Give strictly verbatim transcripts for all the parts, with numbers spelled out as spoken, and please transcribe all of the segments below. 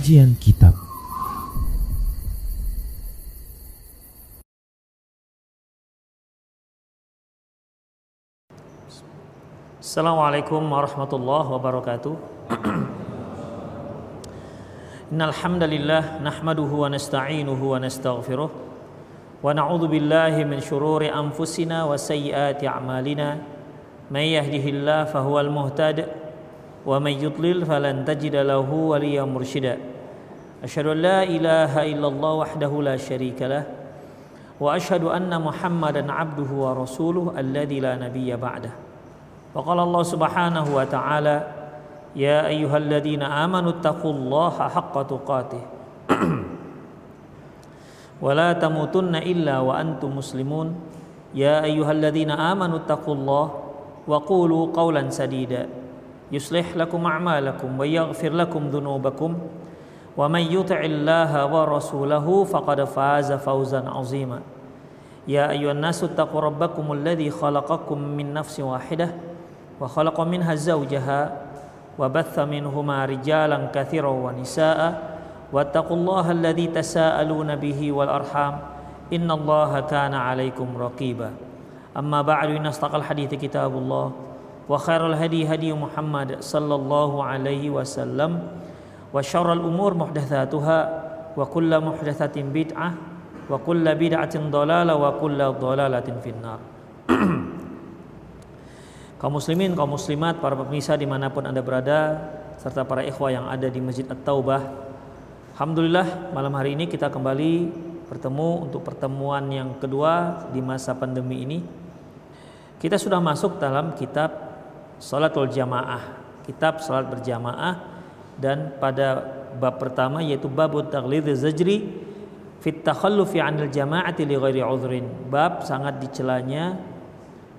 Kajian Kitab. Assalamualaikum warahmatullahi wabarakatuh. Innal hamdalillah nahmaduhu wa nasta'inuhu wa nastaghfiruh wa na'udzu billahi min shururi anfusina wa sayyiati a'malina may yahdihillahu fahuwal muhtadi wa man yudlil falan tajida lahu waliya mursyida. Asyhadu an la ilaha illallah wahdahu la syarikalah wa asyhadu anna Muhammadan abduhu wa rasuluhu alladzi la nabiyya ba'dah. Wa qala Allah subhanahu wa ta'ala, ya ayyuhalladzina amanu taqullaha haqqa tuqatih wa la tamutunna illa wa antum muslimun. Ya ayyuhalladzina amanu taqullaha wa qulu qawlan sadida yuslih lakum a'malakum wa yaghfir lakum dhunubakum wa man yuti'illaha wa rasulahu faqad faza fawzan 'azima. Ya ayyuhan nasu taqu rabbakumul ladzi khalaqakum min nafsin wahidah wa khalaqa minha zawjaha wa batha minhuma rijalan katsiran wa nisaa'a wattaqullaha alladzi tasaaluna bihi wal arham innallaha kana 'alaikum raqiba. Amma ba'du, inastaqal hadithi kitabullah wa khairul hadi hadi Muhammad sallallahu alaihi wasallam wa syarrul umur muhdatsatuha wa kullu muhdatsatin bid'ah wa kullu bid'atin dhalalah wa kullu dhalalatin finnar. Kaum muslimin, kaum muslimat, para pemirsa dimanapun Anda berada, serta para ikhwah yang ada di Masjid At-Taubah, alhamdulillah malam hari ini kita kembali bertemu untuk pertemuan yang kedua di masa pandemi ini. Kita sudah masuk dalam kitab Shalatul Jamaah, kitab salat berjamaah, dan pada bab pertama yaitu bab taghlidziz zajri fit takhallufi 'anil jama'ati li ghairi udhrin. Bab sangat dicelanya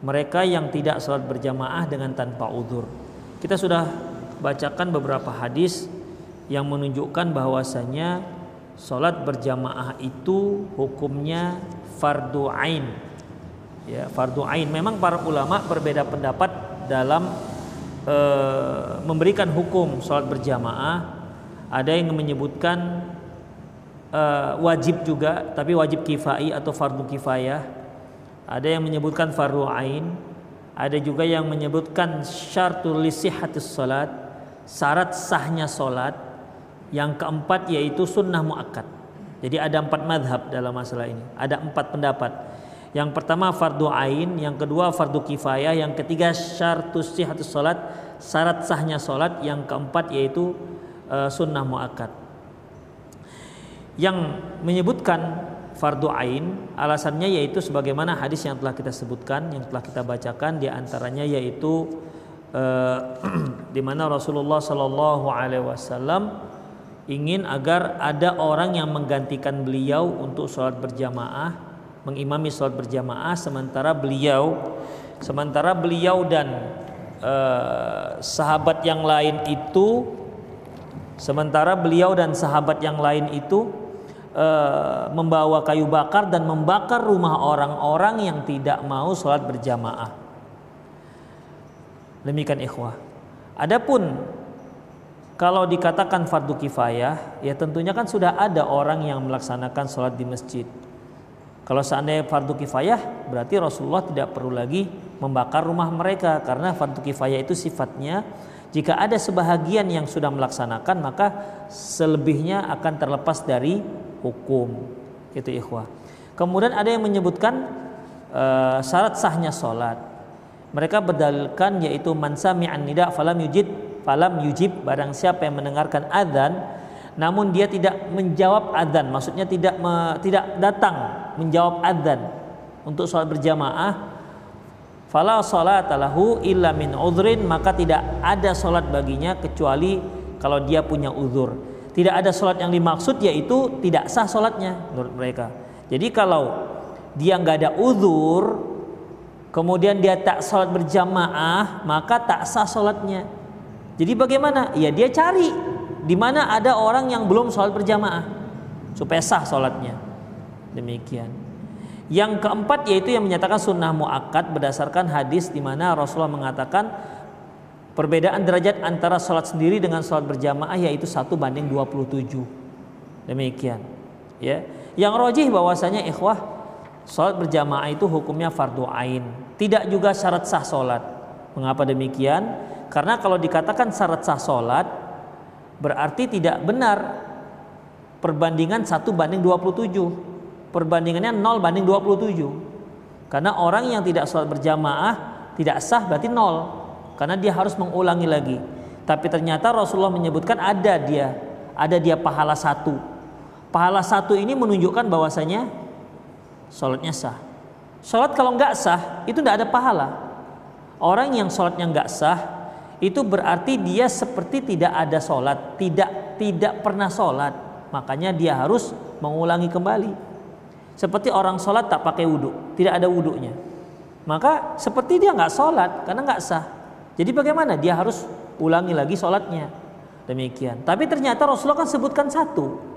mereka yang tidak salat berjamaah dengan tanpa udzur. Kita sudah bacakan beberapa hadis yang menunjukkan bahwasanya salat berjamaah itu hukumnya fardhu ain. Ya, fardhu ain. Memang para ulama berbeda pendapat dalam e, memberikan hukum sholat berjamaah. Ada yang menyebutkan e, wajib juga, tapi wajib kifai atau fardu kifayah. Ada yang menyebutkan fardu ain. Ada juga yang menyebutkan syartul lisihatis sholat, syarat sahnya sholat. Yang keempat yaitu sunnah muakkad. Jadi ada empat madhab dalam masalah ini, ada empat pendapat. Yang pertama fardu ain, yang kedua fardu kifayah, yang ketiga syartus sihatus sholat, syarat sahnya sholat, yang keempat yaitu e, sunnah muakkad. Yang menyebutkan fardu ain alasannya yaitu sebagaimana hadis yang telah kita sebutkan, yang telah kita bacakan, di antaranya yaitu e, di mana Rasulullah Shallallahu Alaihi Wasallam ingin agar ada orang yang menggantikan beliau untuk sholat berjamaah, mengimami sholat berjamaah, sementara beliau sementara beliau dan e, sahabat yang lain itu sementara beliau dan sahabat yang lain itu e, membawa kayu bakar dan membakar rumah orang-orang yang tidak mau sholat berjamaah. Demikian ikhwah. Adapun kalau dikatakan fardu kifayah, ya tentunya kan sudah ada orang yang melaksanakan sholat di masjid. Kalau seandainya fardu kifayah, berarti Rasulullah tidak perlu lagi membakar rumah mereka, karena fardu kifayah itu sifatnya jika ada sebahagian yang sudah melaksanakan, maka selebihnya akan terlepas dari hukum. Itu ikhwah. Kemudian ada yang menyebutkan e, syarat sahnya sholat. Mereka berdalilkan yaitu man sami'an nida' falam yujib, falam yujib, barang siapa yang mendengarkan adzan namun dia tidak menjawab adzan, maksudnya tidak me, tidak datang menjawab adzan untuk sholat berjamaah, fala sholata lahu illa min udhrin, maka tidak ada sholat baginya kecuali kalau dia punya uzur. Tidak ada sholat yang dimaksud yaitu tidak sah sholatnya menurut mereka. Jadi kalau dia nggak ada uzur, kemudian dia tak sholat berjamaah, maka tak sah sholatnya. Jadi bagaimana? Ya dia cari di mana ada orang yang belum sholat berjamaah supaya sah sholatnya. Demikian. Yang keempat yaitu yang menyatakan sunnah muakkad berdasarkan hadis di mana Rasulullah mengatakan Perbedaan derajat antara sholat sendiri dengan sholat berjamaah yaitu satu banding dua puluh tujuh. Demikian ya. Yang rojih bahwasanya ikhwah, sholat berjamaah itu hukumnya fardu ain, tidak juga syarat sah sholat. Mengapa demikian? Karena kalau dikatakan syarat sah sholat berarti tidak benar perbandingan satu banding dua puluh tujuh. Perbandingannya nol banding dua puluh tujuh. Karena orang yang tidak sholat berjamaah tidak sah berarti nol, karena dia harus mengulangi lagi. Tapi ternyata Rasulullah menyebutkan ada dia, ada dia pahala satu. Pahala satu ini menunjukkan bahwasanya sholatnya sah. Sholat kalau nggak sah itu nggak ada pahala. Orang yang sholatnya nggak sah itu berarti dia seperti tidak ada sholat, tidak tidak pernah sholat. Makanya dia harus mengulangi kembali. Seperti orang sholat tak pakai wudhu, tidak ada wudhunya. Maka seperti dia nggak sholat karena nggak sah. Jadi bagaimana? Dia harus ulangi lagi sholatnya. Demikian. Tapi ternyata Rasulullah kan sebutkan satu.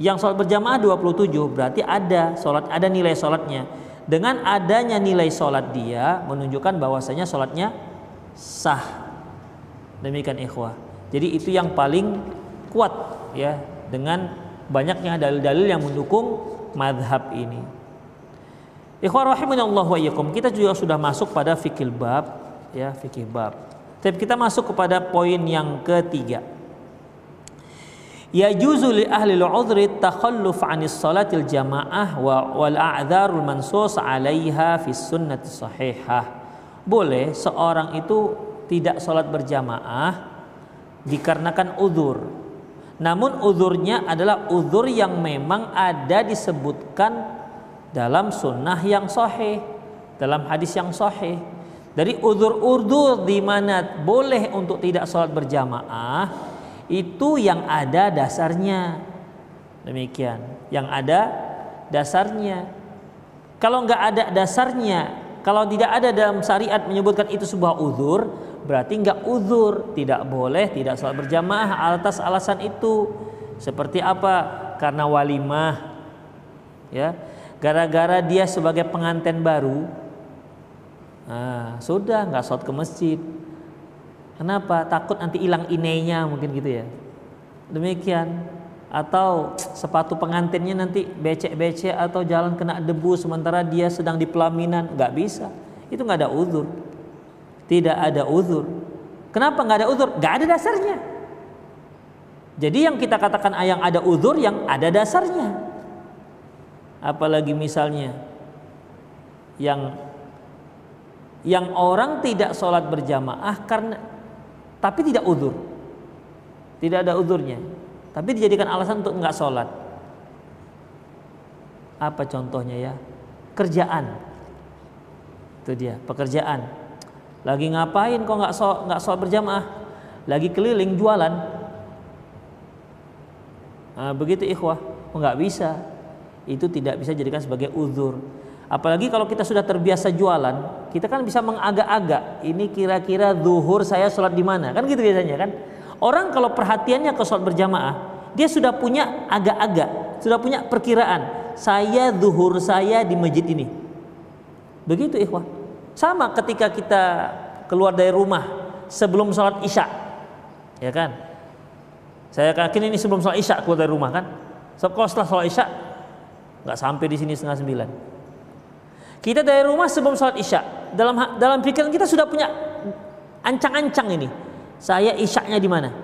Yang sholat berjamaah dua puluh tujuh. Berarti ada sholat, ada nilai sholatnya. Dengan adanya nilai sholat dia menunjukkan bahwasanya sholatnya sah. Demikian ikhwah. Jadi itu yang paling kuat ya, dengan banyaknya dalil-dalil yang mendukung madhab ini. Ikhwah rahimanallah wa iyyakum. Kita juga sudah masuk pada fikih bab. Ya, fikih bab. Tapi kita masuk kepada poin yang ketiga. Ya juzu li ahli al-'udhri takhalluf 'anis salatil jamaah wa wal a'dzarul mansus 'alaiha fi sunnati sahihah. Boleh seorang itu tidak salat berjamaah dikarenakan uzur. Namun uzurnya adalah uzur yang memang ada disebutkan dalam sunnah yang sahih, dalam hadis yang sahih. Dari uzur-uzur di mana boleh untuk tidak sholat berjamaah itu yang ada dasarnya. Demikian, yang ada dasarnya. Kalau nggak ada dasarnya, kalau tidak ada dalam syariat menyebutkan itu sebuah uzur, berarti nggak uzur, tidak boleh tidak sholat berjamaah atas alasan itu. Seperti apa? Karena walimah, ya, gara-gara dia sebagai pengantin baru. Nah, sudah nggak sholat ke masjid. Kenapa? Takut nanti hilang inenya mungkin gitu ya. Demikian. Atau sepatu pengantinnya nanti becek-becek atau jalan kena debu sementara dia sedang di pelaminan. Nggak bisa. Itu nggak ada uzur. Tidak ada uzur. Kenapa nggak ada uzur? Nggak ada dasarnya. Jadi yang kita katakan yang ada uzur yang ada dasarnya. Apalagi misalnya yang yang orang tidak sholat berjamaah karena tapi tidak uzur, tidak ada uzurnya, tapi dijadikan alasan untuk enggak sholat. Apa contohnya ya? Kerjaan. Itu dia, pekerjaan. Lagi ngapain kok enggak sholat, enggak sholat berjamaah? Lagi keliling jualan. Nah, begitu ikhwah, oh, enggak bisa. Itu tidak bisa dijadikan sebagai uzur. Apalagi kalau kita sudah terbiasa jualan, kita kan bisa mengagak-agak. Ini kira-kira zuhur saya sholat di mana? Kan gitu biasanya kan. Orang kalau perhatiannya ke sholat berjamaah, dia sudah punya agak-agak, sudah punya perkiraan. Saya zuhur saya di masjid ini. Begitu ikhwah. Sama ketika kita keluar dari rumah sebelum sholat isya, ya kan? Saya yakin ini sebelum sholat isya keluar dari rumah kan. Sebab kalau setelah sholat isya nggak sampai di sini setengah sembilan. Kita dari rumah sebelum sholat isya, dalam dalam pikiran kita sudah punya ancang-ancang ini. Saya isyaknya di mana?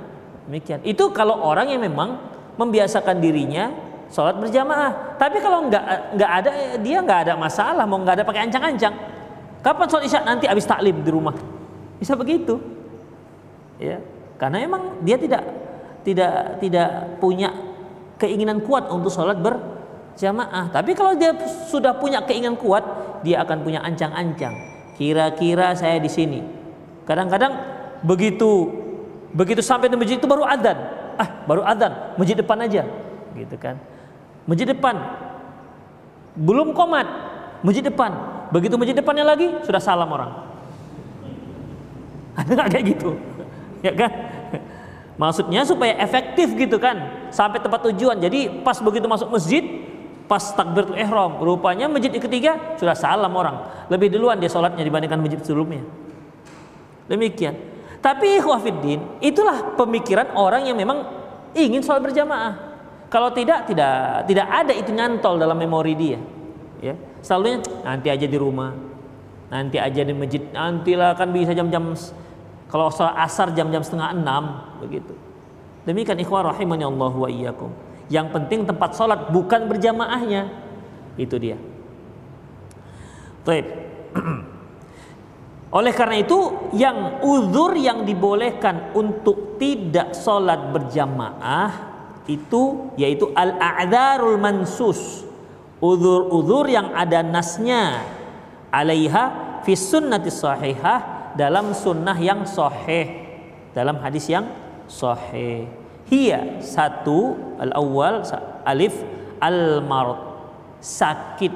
Demikian. Itu kalau orang yang memang membiasakan dirinya sholat berjamaah. Tapi kalau nggak nggak ada, dia nggak ada masalah. Mau nggak ada pakai ancang-ancang. Kapan sholat isya? Nanti habis taklim di rumah. Bisa begitu, ya. Karena emang dia tidak tidak tidak punya keinginan kuat untuk sholat ber jamaah. Tapi kalau dia sudah punya keinginan kuat, dia akan punya ancang-ancang. Kira-kira saya di sini. Kadang-kadang begitu begitu sampai di masjid itu baru azan. Ah, baru azan, masjid depan aja. Gitu kan. Masjid depan. Belum qomat, masjid depan. Begitu masjid depannya lagi sudah salam orang. Ada enggak kayak gitu? Ya kan? Maksudnya supaya efektif gitu kan, sampai tempat tujuan. Jadi pas begitu masuk masjid, pas takbiratul ihram, rupanya masjid ketiga sudah salam orang. Lebih duluan dia sholatnya dibandingkan masjid sebelumnya. Demikian. Tapi ikhwafiddin, itulah pemikiran orang yang memang ingin sholat berjamaah. Kalau tidak, tidak tidak ada itu nyantol dalam memori dia. Ya, selalunya nanti aja di rumah, nanti aja di masjid, nantilah kan bisa jam-jam kalau sholat asar jam-jam setengah enam begitu. Demikian ikhwah rahimani Allah wa iyyakum. Yang penting tempat sholat bukan berjamaahnya, itu dia. Baik. Oleh karena itu, yang uzur yang dibolehkan untuk tidak sholat berjamaah itu yaitu al-a'dzarul mansus, uzur-uzur yang ada nasnya alaiha fi sunnati sahihah, dalam sunnah yang sahih, dalam hadis yang sahih. Hiya, satu, al-awwal, alif, al-marad, sakit.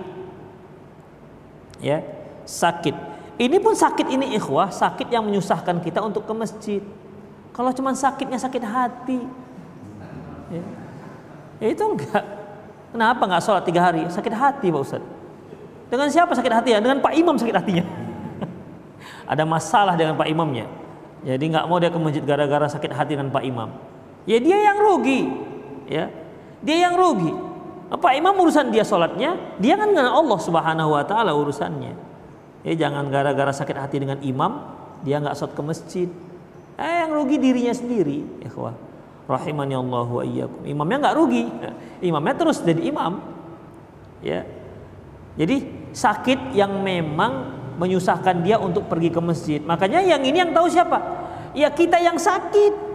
Ya, sakit. Ini pun sakit ini ikhwah, sakit yang menyusahkan kita untuk ke masjid. Kalau cuma sakitnya sakit hati, ya, ya itu enggak. Kenapa enggak sholat tiga hari? Sakit hati Pak Ustadz. Dengan siapa sakit hati ya? Dengan Pak Imam sakit hatinya. Ada masalah dengan Pak Imamnya. Jadi enggak mau dia ke masjid gara-gara sakit hati dengan Pak Imam. Ya dia yang rugi, ya dia yang rugi. Pak Imam urusan dia sholatnya, dia kan dengan Allah Subhanahu Wa Taala urusannya. Ya, jangan gara-gara sakit hati dengan imam dia nggak sholat ke masjid. Eh, yang rugi dirinya sendiri. Ikhwah rahimani Allah wa iyyakum. Imamnya nggak rugi, imamnya terus jadi imam. Ya, jadi sakit yang memang menyusahkan dia untuk pergi ke masjid. Makanya yang ini yang tahu siapa? Ya kita yang sakit.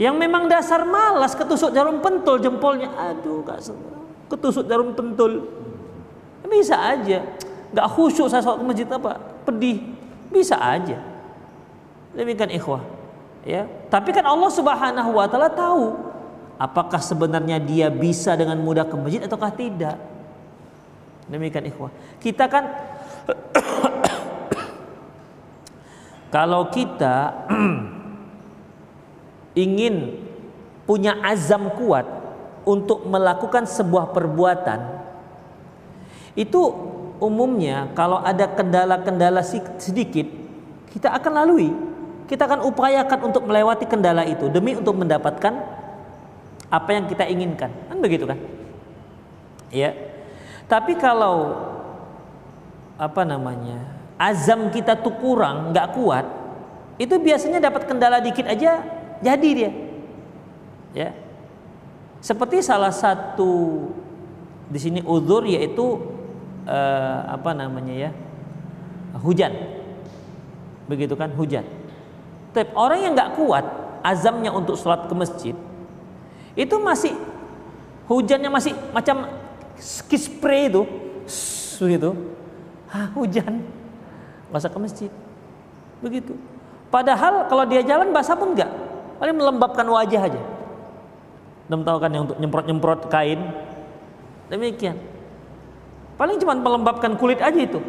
Yang memang dasar malas, ketusuk jarum pentul jempolnya. Aduh, nggak senang. Ketusuk jarum pentul. Bisa aja. Gak khusyuk saya sholat ke masjid apa? Pedih. Bisa aja. Demikian ikhwah. Ya. Tapi kan Allah Subhanahu Wa Taala tahu apakah sebenarnya dia bisa dengan mudah ke masjid ataukah tidak. Demikian ikhwah. Kita kan kalau kita ingin punya azam kuat untuk melakukan sebuah perbuatan, itu umumnya kalau ada kendala-kendala sedikit kita akan lalui, kita akan upayakan untuk melewati kendala itu demi untuk mendapatkan apa yang kita inginkan, kan begitu kan? Ya. Tapi kalau apa namanya azam kita tuh kurang, nggak kuat, itu biasanya dapat kendala dikit aja jadi dia. Ya. Seperti salah satu di sini uzur yaitu Uh, apa namanya ya hujan, begitu kan, hujan. Tapi orang yang nggak kuat azamnya untuk sholat ke masjid itu masih hujannya masih macam spray itu, begitu. Hah, hujan, basah ke masjid, begitu. Padahal kalau dia jalan basah pun nggak, paling melembabkan wajah aja. Belum tahu kan yang untuk nyemprot-nyemprot kain, demikian. Paling cuma melembabkan kulit aja itu.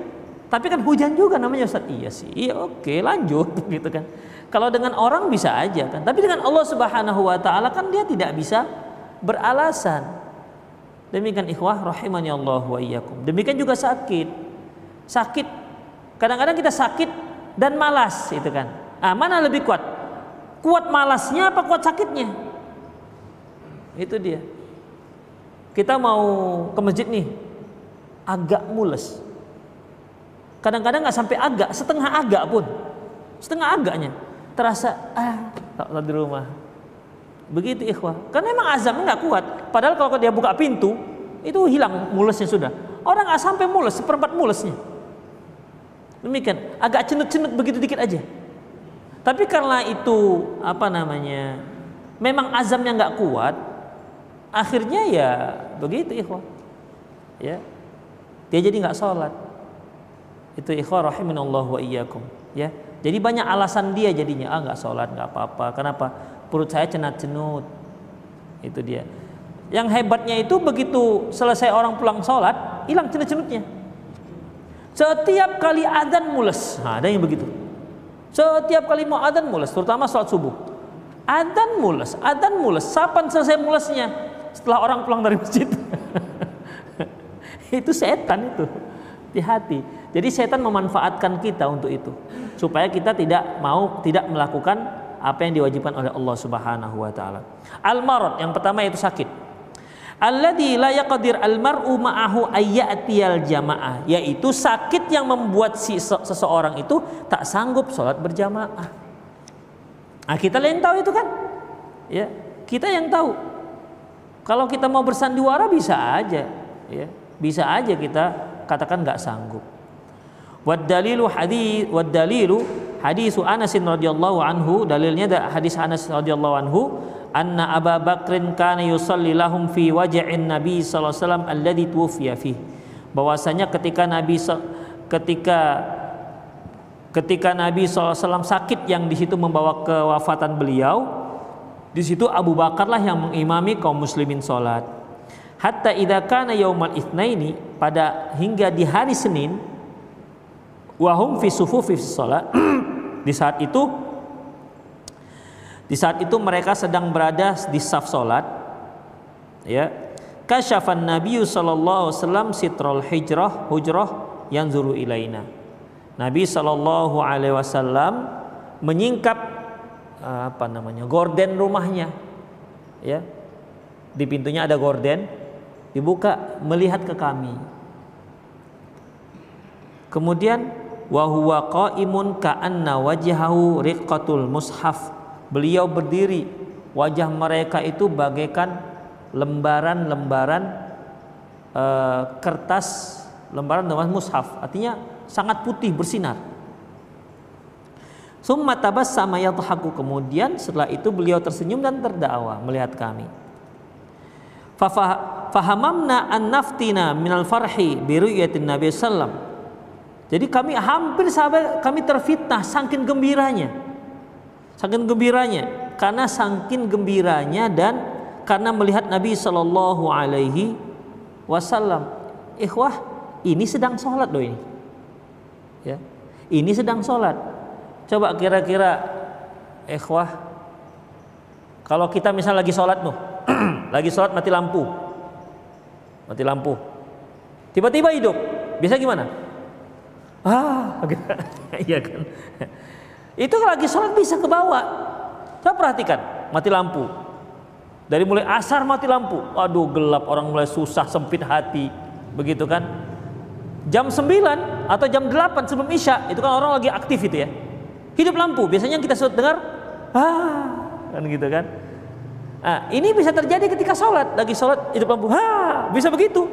Tapi kan hujan juga namanya Ustaz. Iya sih, iya oke lanjut gitu kan. Kalau dengan orang bisa aja kan. Tapi dengan Allah Subhanahu Wa Ta'ala kan dia tidak bisa beralasan. Demikian ikhwah rahimani Allah wa iyyakum. Demikian juga sakit. Sakit. Kadang-kadang kita sakit dan malas itu kan. Ah, mana lebih kuat? Kuat malasnya apa kuat sakitnya? Itu dia. Kita mau ke masjid nih. Agak mules. Kadang-kadang nggak sampai agak, setengah agak pun, setengah agaknya terasa ah tak di rumah. Begitu ikhwah. Karena memang azamnya nggak kuat. Padahal kalau dia buka pintu itu hilang mulesnya sudah. Orang nggak sampai mules, seperempat mulesnya. Demikian. Agak cenut-cenut begitu dikit aja. Tapi karena itu apa namanya, memang azamnya nggak kuat. Akhirnya ya begitu ikhwah. Ya. Dia jadi nggak sholat. Itu ikhwah rahimanallahu wa iyyakum. Ya, jadi banyak alasan dia jadinya ah nggak sholat, nggak apa-apa. Kenapa? Perut saya cenut-cenut. Itu dia. Yang hebatnya itu begitu selesai orang pulang sholat, hilang cenut-cenutnya. Setiap kali adzan mules. Nah, ada yang begitu. Setiap kali mau adzan mules, terutama sholat subuh. Adzan mules, adzan mules. Kapan selesai mulesnya? Setelah orang pulang dari masjid. Itu setan itu di hati. Jadi setan memanfaatkan kita untuk itu. supaya kita tidak mau tidak melakukan apa yang diwajibkan oleh Allah Subhanahu wa taala. Al-marad yang pertama yaitu sakit. Alladzi la yaqdir al-mar'u ma'ahu ayyatiyal jamaah, yaitu sakit yang membuat si seseorang itu tak sanggup sholat berjamaah. Nah, kita yang tahu itu kan? Ya, kita yang tahu. Kalau kita mau bersandiwara bisa aja, ya. Bisa aja kita katakan enggak sanggup. Wad dalilu hadis wad dalilu hadisu Anas radhiyallahu anhu, dalilnya ada hadis Anas radhiyallahu anhu, anna Abu Bakrin kana yusalli lahum fi waja'in Nabi sallallahu alaihi wasallam alladhi tuwfiya fi. Bahwasanya ketika Nabi ketika ketika Nabi sallallahu alaihi wasallam sakit yang di situ membawa kewafatan beliau, di situ Abu Bakarlah yang mengimami kaum muslimin salat. Hatta idza kana yaumal itsnaini, pada hingga di hari Senin, wahum fi sufufi sholat, di saat itu di saat itu mereka sedang berada di saf sholat, ya. Kasyafan Nabi sallallahu alaihi wasallam sitrul hijrah hujrah yanzuru ilaina. Nabi sallallahu alaihi wasallam menyingkap apa namanya gorden rumahnya, ya. Di pintunya ada gorden, dibuka, melihat ke kami. Kemudian wa huwa qaimun ka'anna wajhahu riqatul mushaf, beliau berdiri, wajah mereka itu bagaikan lembaran-lembaran e, kertas, lembaran-lembaran mushaf, artinya sangat putih bersinar. Summa tabassama yadhaku, kemudian setelah itu beliau tersenyum dan tertawa melihat kami. Fa fahamamna an naftina minal farhi bi ru'yatin nabiy sallallahu alaihi wasallam. Jadi kami hampir sahabat kami terfitnah saking gembiranya. Saking gembiranya karena saking gembiranya dan karena melihat Nabi sallallahu alaihi wasallam. Ikhwah, ini sedang sholat loh ini. Ya. Ini sedang sholat. Coba kira-kira ikhwah, kalau kita misal lagi sholat noh, lagi sholat mati lampu. Mati lampu. Tiba-tiba hidup. Biasa gimana? Ah, iya kan. Itu lagi sholat bisa ke bawah. Coba perhatikan, mati lampu. Dari mulai asar mati lampu. Aduh, gelap, orang mulai susah, sempit hati, begitu kan? jam sembilan atau jam delapan sebelum Isya, itu kan orang lagi aktif itu ya. Hidup lampu, biasanya kita sudah dengar ah, kan gitu kan. Nah, ini bisa terjadi ketika sholat, lagi sholat hidup lampu. Ah, bisa begitu.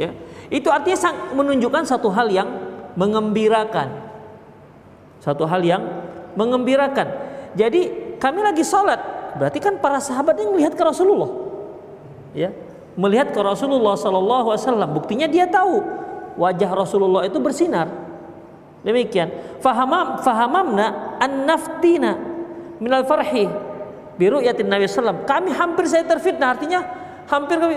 Ya. Itu artinya menunjukkan satu hal yang mengembirakan, satu hal yang mengembirakan. Jadi kami lagi sholat, berarti kan para sahabat yang melihat ke Rasulullah, ya, melihat ke Rasulullah Sallallahu Alaihi Wasallam. Buktinya dia tahu wajah Rasulullah itu bersinar. Demikian. Fahamam, fahamamna an-naftina minal farhi biru'yatin Nabi Sallam. Kami hampir saya terfitnah. Artinya hampir kami,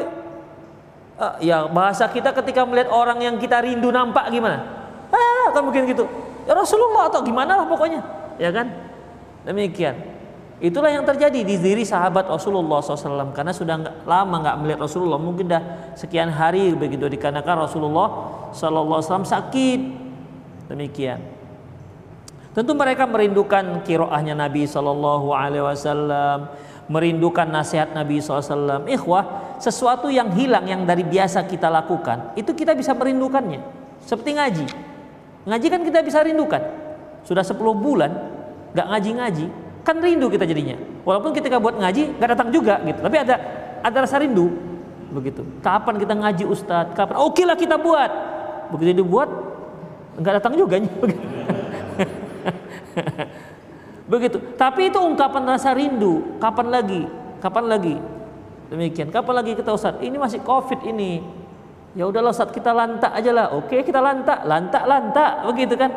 uh, ya bahasa kita ketika melihat orang yang kita rindu nampak gimana? Ah, kan mungkin gitu. Ya Rasulullah atau gimana lah pokoknya, ya kan? Demikian. Itulah yang terjadi di diri sahabat Rasulullah shallallahu alaihi wasallam karena sudah lama nggak melihat Rasulullah, mungkin dah sekian hari begitu dikarenakan Rasulullah shallallahu alaihi wasallam sakit. Demikian. Tentu mereka merindukan kiroahnya Nabi shallallahu alaihi wasallam, merindukan nasihat Nabi shallallahu alaihi wasallam. Ikhwah, sesuatu yang hilang yang dari biasa kita lakukan itu kita bisa merindukannya. Seperti ngaji. Ngaji kan kita bisa rindukan. Sudah sepuluh bulan gak ngaji-ngaji, kan rindu kita jadinya. Walaupun ketika buat ngaji gak datang juga gitu, tapi ada ada rasa rindu begitu. Kapan kita ngaji Ustadz? Kapan? Oke lah kita buat. Begitu dibuat gak datang juga begitu. Begitu. Tapi itu ungkapan rasa rindu. Kapan lagi? Kapan lagi? Demikian. Kapan lagi kita Ustadz? Ini masih Covid ini. Ya udahlah saat kita lantak aja lah. Oke, kita lantak, lantak, lantak, begitu kan?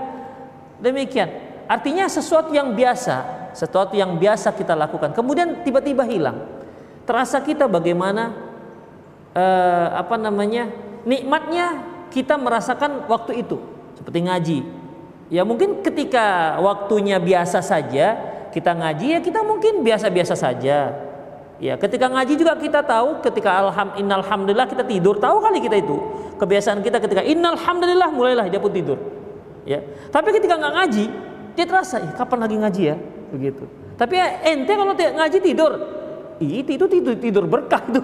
Demikian. Artinya sesuatu yang biasa, sesuatu yang biasa kita lakukan, kemudian tiba-tiba hilang. Terasa kita bagaimana eh, apa namanya nikmatnya kita merasakan waktu itu, seperti ngaji. Ya mungkin ketika waktunya biasa saja kita ngaji, ya kita mungkin biasa-biasa saja. Ya, ketika ngaji juga kita tahu, ketika alham innalhamdulillah kita tidur, tahu kali kita itu. Kebiasaan kita ketika innalhamdulillah mulailah dia pun tidur. Ya. Tapi ketika nggak ngaji, Dia terasa, eh, kapan lagi ngaji ya? Begitu. Tapi ya, ente kalau ngaji tidur, ih, itu tidur, tidur berkah itu.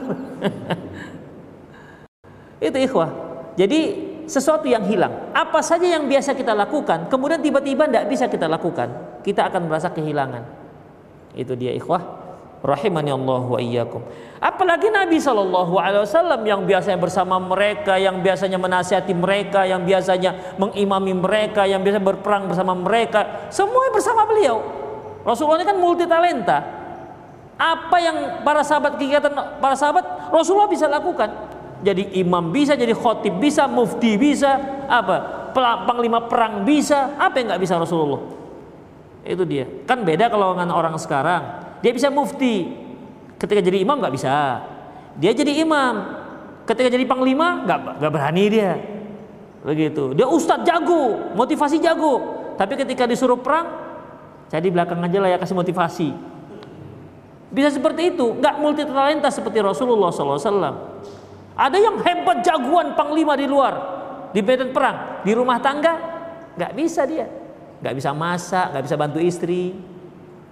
Itu ikhwah. Jadi sesuatu yang hilang, apa saja yang biasa kita lakukan, kemudian tiba-tiba tidak bisa kita lakukan, kita akan merasa kehilangan. Itu dia ikhwah, rahimani Allah wa iyyakum. Apalagi Nabi shallallahu alaihi wasallam yang biasanya bersama mereka, yang biasanya menasihati mereka, yang biasanya mengimami mereka, yang biasa berperang bersama mereka, semuanya bersama beliau. Rasulullah ini kan multi talenta. Apa yang para sahabat, kegiatan para sahabat, Rasulullah bisa lakukan. Jadi imam bisa, jadi khotib bisa, mufti bisa, apa, panglima perang bisa. Apa yang nggak bisa Rasulullah? Itu dia. Kan beda kalau dengan orang sekarang. Dia bisa mufti, ketika jadi imam nggak bisa. Dia jadi imam, ketika jadi panglima nggak nggak berani dia. Begitu. Dia ustadz jago, motivasi jago, tapi ketika disuruh perang, jadi belakang aja lah ya, kasih motivasi. Bisa seperti itu. Nggak multi talenta seperti Rasulullah Sallallahu Alaihi Wasallam. Ada yang hebat jagoan panglima di luar, di medan perang, di rumah tangga nggak bisa dia, nggak bisa masak, nggak bisa bantu istri,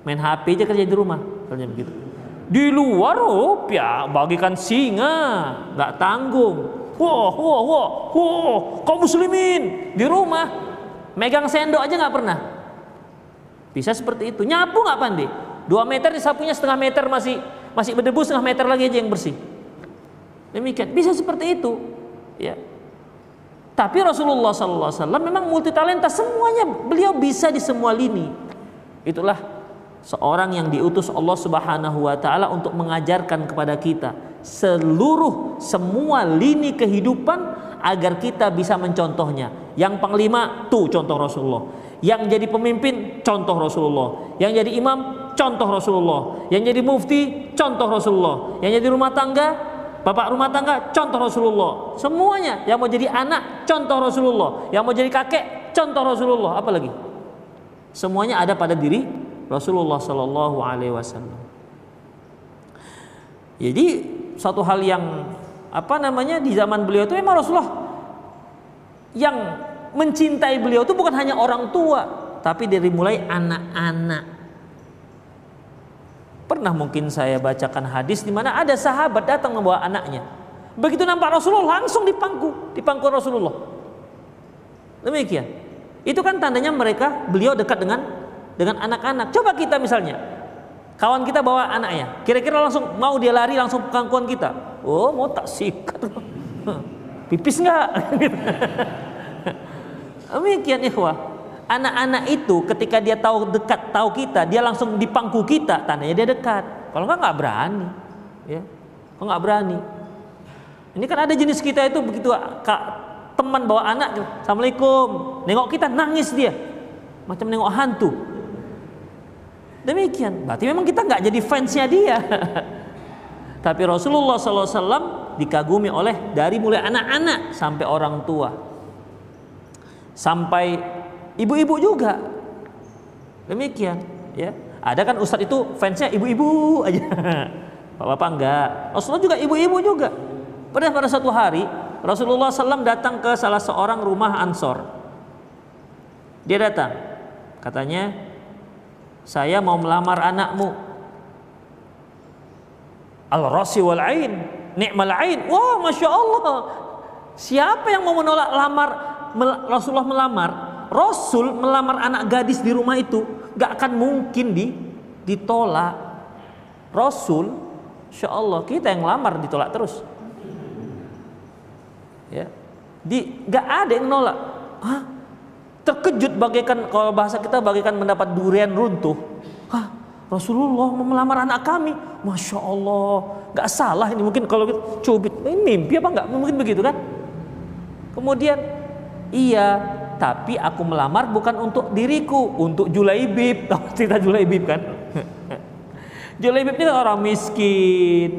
main H P aja kerja di rumah, katanya begitu. Di luar oh, ya bagikan singa, nggak tanggung. Wah, wah, wah, wah, kaum muslimin di rumah, megang sendok aja nggak pernah. Bisa seperti itu, nyapu nggak pandai. Dua meter disapunya setengah meter masih masih berdebu, setengah meter lagi aja yang bersih. Demikian, bisa seperti itu ya. Tapi Rasulullah shallallahu alaihi wasallam memang multi talenta, semuanya beliau bisa di semua lini. Itulah seorang yang diutus Allah subhanahu wa ta'ala untuk mengajarkan kepada kita seluruh semua lini kehidupan agar kita bisa mencontohnya. Yang panglima tuh contoh Rasulullah, yang jadi pemimpin contoh Rasulullah, yang jadi imam contoh Rasulullah, yang jadi mufti contoh Rasulullah, yang jadi rumah tangga, bapak rumah tangga contoh Rasulullah. Semuanya, yang mau jadi anak contoh Rasulullah, yang mau jadi kakek contoh Rasulullah, apalagi semuanya ada pada diri Rasulullah Sallallahu Alaihi Wasallam. Jadi satu hal yang apa namanya di zaman beliau itu memang Rasulullah yang mencintai beliau itu bukan hanya orang tua, tapi dari mulai anak-anak. Pernah mungkin saya bacakan hadis di mana ada sahabat datang membawa anaknya. Begitu nampak Rasulullah langsung dipangku, dipangku Rasulullah. Demikian. Itu kan tandanya mereka beliau dekat dengan dengan anak-anak. Coba kita misalnya, kawan kita bawa anaknya, kira-kira langsung mau dia lari langsung pangkuan kita. Oh, mau tak sikat. Pipis nggak? Demikian ikhwah. Anak-anak itu ketika dia tahu dekat, tahu kita, dia langsung dipangku kita, tandanya dia dekat. Kalau enggak enggak berani, ya. Kalau enggak berani. Ini kan ada jenis kita itu begitu teman bawa anak, assalamualaikum, nengok kita nangis dia, macam nengok hantu. Demikian. Berarti memang kita enggak jadi fansnya dia. Tapi Rasulullah Sallallahu Alaihi Wasallam dikagumi oleh dari mulai anak-anak sampai orang tua, sampai ibu-ibu juga. Demikian ya. Ada kan ustadz itu fansnya ibu-ibu aja, bapak-bapak enggak. Rasulullah juga ibu-ibu juga. Pernah pada suatu hari Rasulullah shallallahu alaihi wasallam datang ke salah seorang rumah Ansor. Dia datang, katanya, saya mau melamar anakmu. Al-rasi wal-ain, ni'mal ain. Wah, masya Allah. Siapa yang mau menolak lamar Rasulullah melamar? Rasul melamar anak gadis di rumah itu gak akan mungkin di, ditolak. Rasul, insya Allah, kita yang lamar ditolak terus ya. Di, gak ada yang nolak. Hah? Terkejut bagaikan, kalau bahasa kita bagaikan mendapat durian runtuh. Hah? Rasulullah melamar anak kami, masya Allah, gak salah ini mungkin kalau kita cubit, ini mimpi apa gak? Mungkin begitu kan. Kemudian iya, tapi aku melamar bukan untuk diriku, untuk Julaibib. Tahu cerita Julaibib kan? Julaibib ini orang miskin,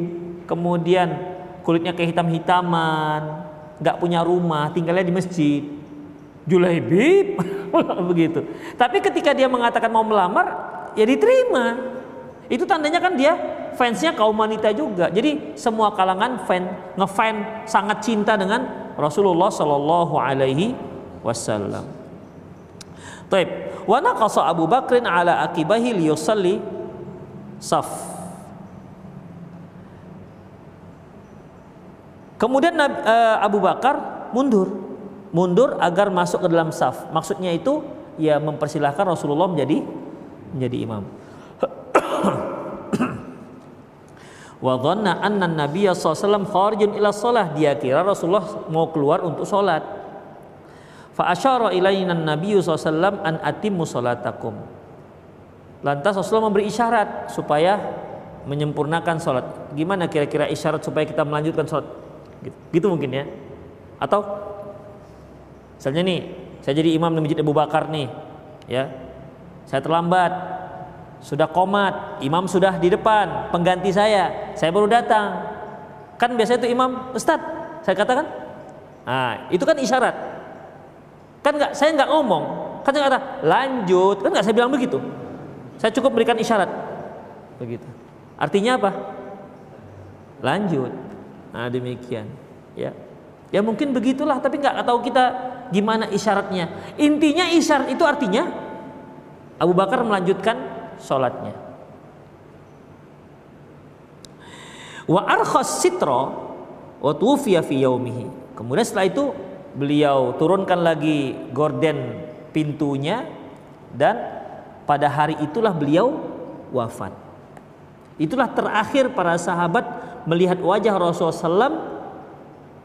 kemudian kulitnya kehitam-hitaman, nggak punya rumah, tinggalnya di masjid. Julaibib begitu. Tapi ketika dia mengatakan mau melamar, ya diterima. Itu tandanya kan dia fansnya kaum wanita juga. Jadi semua kalangan fan, ngefan, sangat cinta dengan Rasulullah Shallallahu Alaihi Wasallam. Taib. Wa naqasa Abu Bakrin ala akibahi liyusalli saf. Kemudian Abu Bakar mundur, mundur agar masuk ke dalam saf. Maksudnya itu ya mempersilahkan Rasulullah menjadi menjadi imam. Wa dhanna anna an-nabiy sallallahu alaihi wasallam kharijun ila shalah, dia kira Rasulullah mau keluar untuk salat. Fa asyara ilaina an-nabiy sallallahu alaihi wasallam an atimmu salatakum. Lantas Rasulullah memberi isyarat supaya menyempurnakan salat. Gimana kira-kira isyarat supaya kita melanjutkan salat? Gitu. Gitu mungkin ya. Atau misalnya nih, saya jadi imam di Masjid Abu Bakar nih, ya. Saya terlambat. Sudah qomat, imam sudah di depan, pengganti saya, saya baru datang. Kan biasanya itu imam, "Ustaz," saya katakan. Nah, itu kan isyarat. Kan enggak, saya enggak ngomong. Kan saya kata, "Lanjut." Kan enggak saya bilang begitu. Saya cukup berikan isyarat. Begitu. Artinya apa? Lanjut. Nah, demikian, ya. Ya mungkin begitulah, tapi enggak tahu kita gimana isyaratnya. Intinya isyarat itu artinya Abu Bakar melanjutkan sholatnya. Wa arkhas sitra wa tufiya fi yaumihi. Kemudian setelah itu beliau turunkan lagi gorden pintunya dan pada hari itulah beliau wafat. Itulah terakhir para sahabat melihat wajah Rasulullah shallallahu alaihi wasallam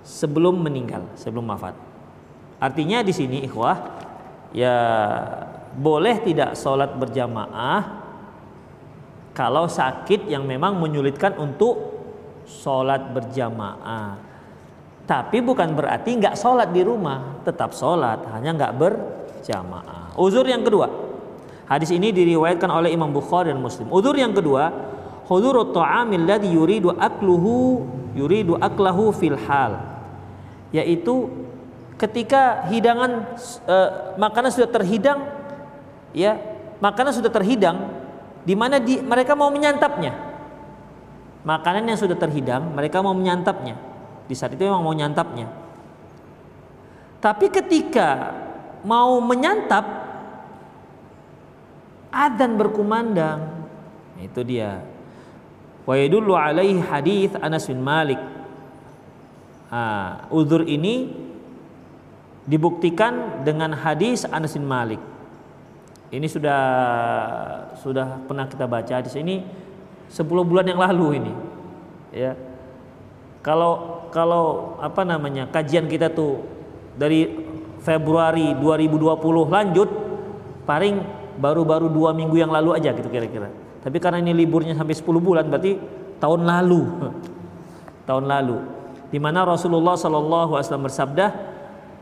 sebelum meninggal, sebelum wafat. Artinya di sini ikhwah ya boleh tidak sholat berjamaah kalau sakit yang memang menyulitkan untuk sholat berjamaah, tapi bukan berarti nggak sholat di rumah, tetap sholat, hanya nggak berjamaah. Uzur yang kedua, hadis ini diriwayatkan oleh Imam Bukhari dan Muslim. Uzur yang kedua, hudurut ta'amil ladzi yuridu akluhu yuridu aklahu fil hal, yaitu ketika hidangan eh, makanan sudah terhidang, ya makanan sudah terhidang di mana di, mereka mau menyantapnya. Makanan yang sudah terhidang mereka mau menyantapnya. Di saat itu memang mau menyantapnya. Tapi ketika mau menyantap adzan berkumandang. Nah, itu dia. Wa yadullu alaihi hadits Anas bin Malik. Ah, uzur ini dibuktikan dengan hadis Anas bin Malik. Ini sudah sudah pernah kita baca di sini sepuluh bulan yang lalu ini. Ya. Kalau kalau apa namanya? Kajian kita tuh dari Februari dua ribu dua puluh lanjut paling baru-baru dua minggu yang lalu aja gitu kira-kira. Tapi karena ini liburnya sampai sepuluh bulan berarti tahun lalu. Tahun lalu di mana Rasulullah sallallahu alaihi wasallam bersabda,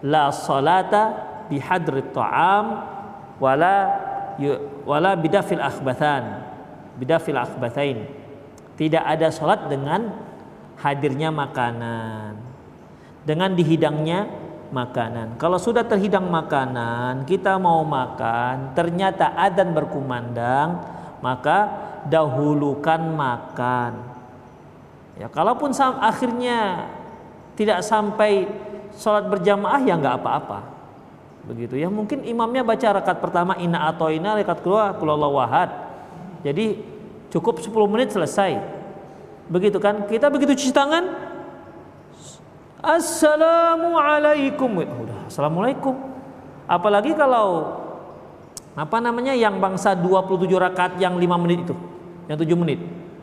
"La salata bi hadrit ta'am." Wala wala bidafil akhbathan bidafil akhbathain, tidak ada salat dengan hadirnya makanan, dengan dihidangnya makanan. Kalau sudah terhidang makanan, kita mau makan, ternyata adzan berkumandang, maka dahulukan makan. Ya, kalaupun akhirnya tidak sampai salat berjamaah ya nggak apa-apa. Begitu ya, mungkin imamnya baca rakaat pertama inna atoina, rakaat kedua qul huwallahu ahad. Jadi cukup sepuluh menit selesai. Begitu kan? Kita begitu cuci tangan, assalamualaikum. Udah, assalamualaikum. Apalagi kalau apa namanya yang bangsa dua puluh tujuh rakaat yang lima menit itu, yang tujuh menit.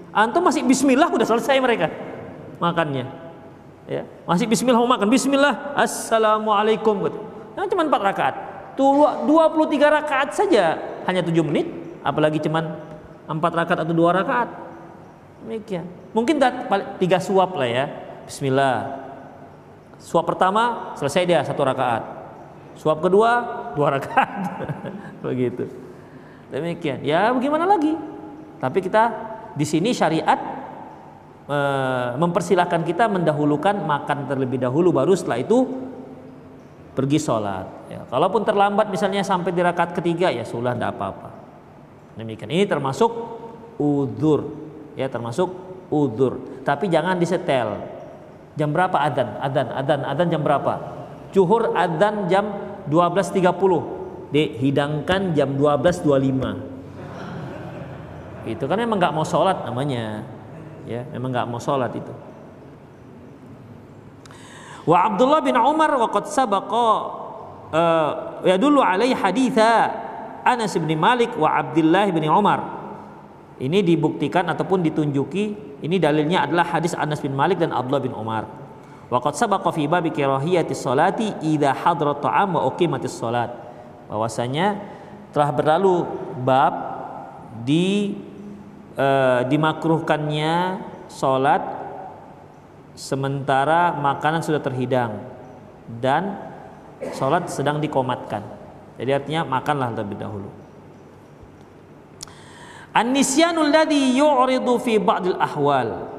Antum masih bismillah udah selesai mereka makannya. Ya, masih bismillah mau makan. Bismillah, assalamualaikum gitu. Nah, cuman empat rakaat. dua puluh tiga rakaat saja hanya tujuh menit, apalagi cuman empat rakaat atau dua rakaat. Demikian. Mungkin tiga suap lah ya. Bismillah. Suap pertama selesai dia satu rakaat. Suap kedua dua rakaat. Begitu. Demikian. Ya, bagaimana lagi? Tapi kita di sini syariat e, mempersilahkan kita mendahulukan makan terlebih dahulu, baru setelah itu pergi sholat, ya. Kalaupun terlambat misalnya sampai di rakaat ketiga ya sudah tidak apa-apa. Demikian, ini termasuk udzur, ya termasuk udzur. Tapi jangan disetel. Jam berapa adzan? Adzan, adzan, adzan jam berapa? Zuhur adzan jam dua belas tiga puluh. Dek, hidangkan jam dua belas dua puluh lima. Itu kan emang nggak mau sholat namanya, ya, emang nggak mau sholat itu. Wa Abdullah bin Umar waqad sabaqa ya dulu alaihi haditha Anas bin Malik wa Abdullah bin Umar. Ini dibuktikan ataupun ditunjuki, ini dalilnya adalah hadis Anas bin Malik dan Abdullah bin Umar. Waqad sabaqa fi babi kirahiyatis salati idza hadrat ta'am wa uqimatis salat. Bahwasanya telah berlalu bab di e, dimakruhkannya sholat sementara makanan sudah terhidang dan sholat sedang dikomatkan. Jadi artinya makanlah terlebih dahulu. An-nisyanul ladzi yu'ridu fi ba'dil ahwal.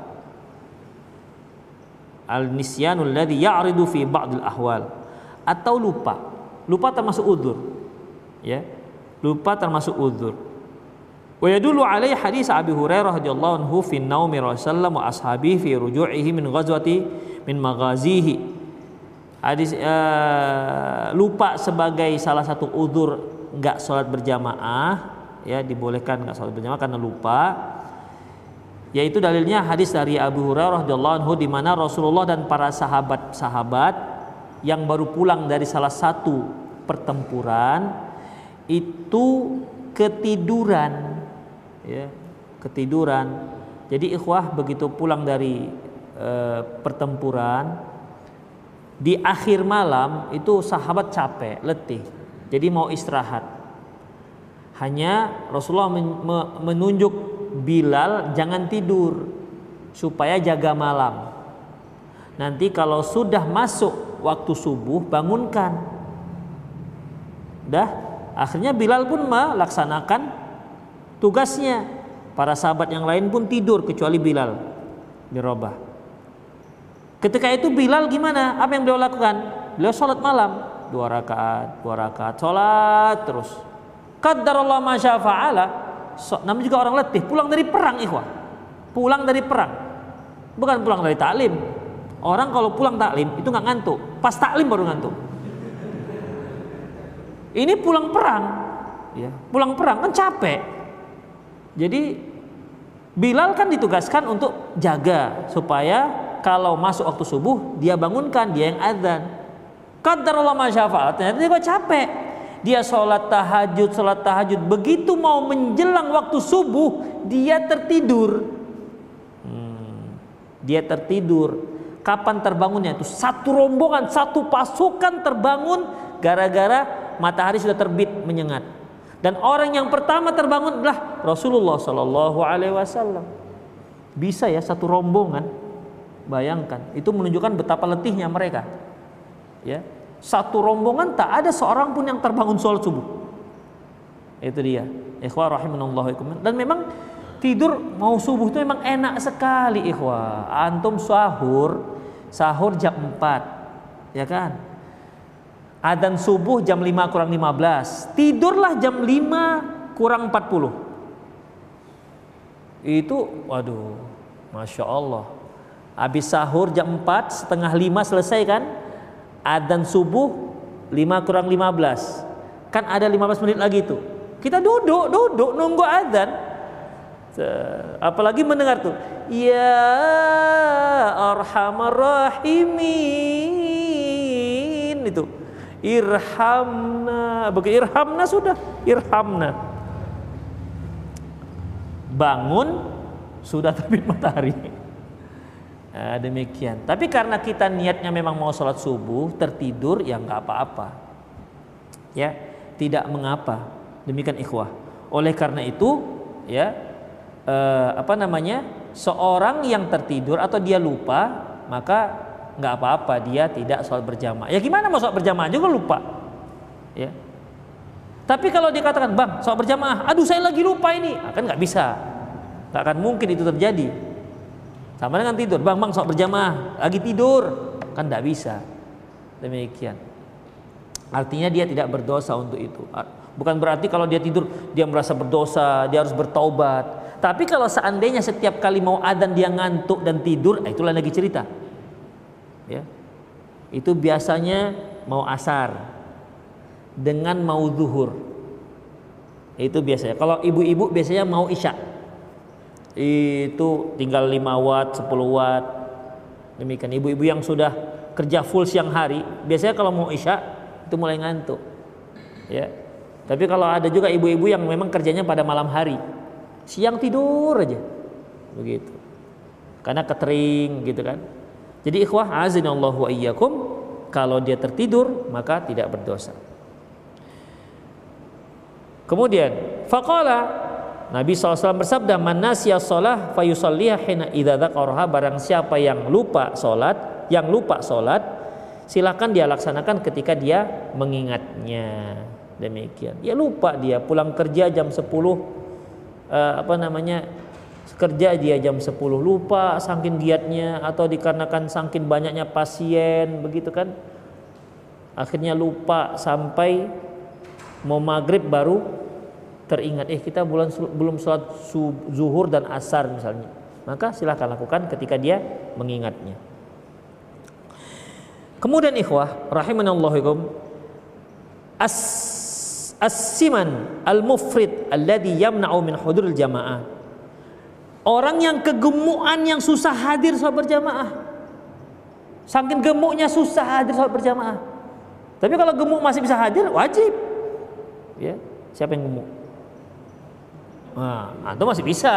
Al-nisyanul ladzi yu'ridu fi ba'dil ahwal. Atau lupa. Lupa termasuk udzur. Ya, lupa termasuk udzur. Wa yadullu alaihi hadis Abi Hurairah radhiyallahu anhu fi naumi Rasulullah wa ashabihi fi ruju'ihi min ghazwati min maghazihi. Hadis uh, lupa sebagai salah satu udzur enggak salat berjamaah, ya, dibolehkan enggak salat berjamaah karena lupa. Yaitu dalilnya hadis dari Abu Hurairah radhiyallahu anhu di mana Rasulullah dan para sahabat-sahabat yang baru pulang dari salah satu pertempuran itu ketiduran, ya, ketiduran. Jadi ikhwah begitu pulang dari e, pertempuran di akhir malam itu sahabat capek, letih. Jadi mau istirahat. Hanya Rasulullah men, me, menunjuk Bilal jangan tidur supaya jaga malam. Nanti kalau sudah masuk waktu subuh bangunkan. Dah. Akhirnya Bilal pun melaksanakan tugasnya. Para sahabat yang lain pun tidur kecuali Bilal bin Rabah. Ketika itu Bilal gimana? Apa yang beliau lakukan? Beliau sholat malam dua rakaat, dua rakaat, sholat terus. Qadarullah ma syaa fa'ala. Namun juga orang letih. Pulang dari perang, ikhwah. Pulang dari perang, bukan pulang dari taklim. Orang kalau pulang taklim itu nggak ngantuk. Pas taklim baru ngantuk. Ini pulang perang, ya, pulang perang kan capek. Jadi Bilal kan ditugaskan untuk jaga supaya kalau masuk waktu subuh dia bangunkan, dia yang adzan. Qadarullah ma syaa fa'al. Ternyata dia capek. Dia sholat tahajud, sholat tahajud. Begitu mau menjelang waktu subuh dia tertidur. Hmm, dia tertidur. Kapan terbangunnya itu? Satu rombongan, satu pasukan terbangun gara-gara matahari sudah terbit menyengat. Dan orang yang pertama terbangun adalah Rasulullah Shallallahu Alaihi Wasallam. Bisa ya satu rombongan, bayangkan. Itu menunjukkan betapa letihnya mereka. Ya, satu rombongan tak ada seorang pun yang terbangun sholat subuh. Itu dia. Ikhwah rahimanallahu ikum. Dan memang tidur mau subuh itu memang enak sekali, ikhwah. Antum sahur, sahur jam empat, ya kan? Adzan subuh jam lima kurang lima belas. Tidurlah jam lima kurang empat puluh. Itu waduh, Masya Allah. Habis sahur jam empat, setengah lima selesai kan. Adzan subuh lima kurang lima belas. Kan ada lima belas menit lagi tuh. Kita duduk, duduk nunggu adzan. Apalagi mendengar tuh, ya Arhamar Rahimin itu. Irhamna, bagi irhamna sudah, irhamna. Bangun sudah terbit matahari. Nah, demikian. Tapi karena kita niatnya memang mau sholat subuh, tertidur ya nggak apa-apa, ya tidak mengapa. Demikian ikhwah. Oleh karena itu, ya eh, apa namanya, seorang yang tertidur atau dia lupa maka nggak apa-apa dia tidak sholat berjamaah. Ya gimana mau sholat berjamaah juga lupa, ya. Tapi kalau dia katakan, bang sholat berjamaah, aduh saya lagi lupa ini, nah, kan nggak bisa, nggak akan mungkin itu terjadi. Sama dengan tidur, bang bang sholat berjamaah, lagi tidur, kan nggak bisa. Demikian. Artinya dia tidak berdosa untuk itu. Bukan berarti kalau dia tidur dia merasa berdosa, dia harus bertaubat. Tapi kalau seandainya setiap kali mau adzan dia ngantuk dan tidur, nah, itulah lagi cerita. Ya, itu biasanya mau asar, dengan mau zuhur. Itu biasanya. Kalau ibu-ibu biasanya mau isya. Itu tinggal lima watt, sepuluh watt. Demikian ibu-ibu yang sudah kerja full siang hari, biasanya kalau mau isya itu mulai ngantuk. Ya. Tapi kalau ada juga ibu-ibu yang memang kerjanya pada malam hari. Siang tidur aja. Begitu. Karena ketering gitu kan. Jadi ikhwah azinallahu wa iyyakum, kalau dia tertidur maka tidak berdosa. Kemudian faqala, Nabi shallallahu alaihi wasallam bersabda, man nasiya shalah fayusalliha hina idza dzakaraha, barang siapa yang lupa salat, yang lupa salat, silakan dia laksanakan ketika dia mengingatnya. Demikian. Ya lupa dia pulang kerja jam sepuluh eh, apa namanya? kerja dia jam sepuluh, lupa saking giatnya atau dikarenakan saking banyaknya pasien begitu kan. Akhirnya lupa sampai mau maghrib baru teringat, eh kita bulan, belum sholat zuhur dan asar misalnya. Maka silahkan lakukan ketika dia mengingatnya. Kemudian ikhwah rahimanallahu, as as-siman al-mufrid alladhi yamna'u min huduril jamaah, orang yang kegemukan yang susah hadir sholat berjamaah. Saking gemuknya susah hadir sholat berjamaah. Tapi kalau gemuk masih bisa hadir wajib. Ya, siapa yang gemuk? Nah, antum masih bisa,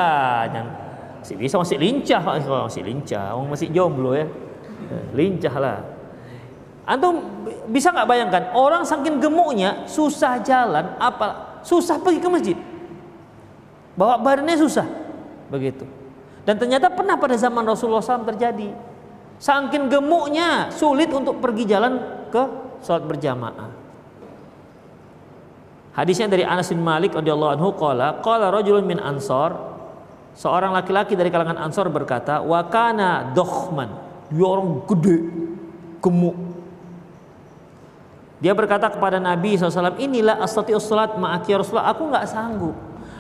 jangan, masih bisa, masih lincah, masih lincah, masih jomblo ya, lincah lah. Antum bisa nggak bayangkan orang saking gemuknya susah jalan, apa susah pergi ke masjid, bawa badannya susah. Begitu. Dan ternyata pernah pada zaman Rasulullah shallallahu alaihi wasallam terjadi. Saking gemuknya sulit untuk pergi jalan ke sholat berjamaah. Hadisnya dari Anas bin Malik radhiyallahu anhu, qala qala rajulun min ansor, seorang laki-laki dari kalangan ansor berkata, wa kana dokhman, dia orang gede, gemuk. Dia berkata kepada Nabi shallallahu alaihi wasallam, inilah astati'us salat ma'aki Rasulullah, aku nggak sanggup,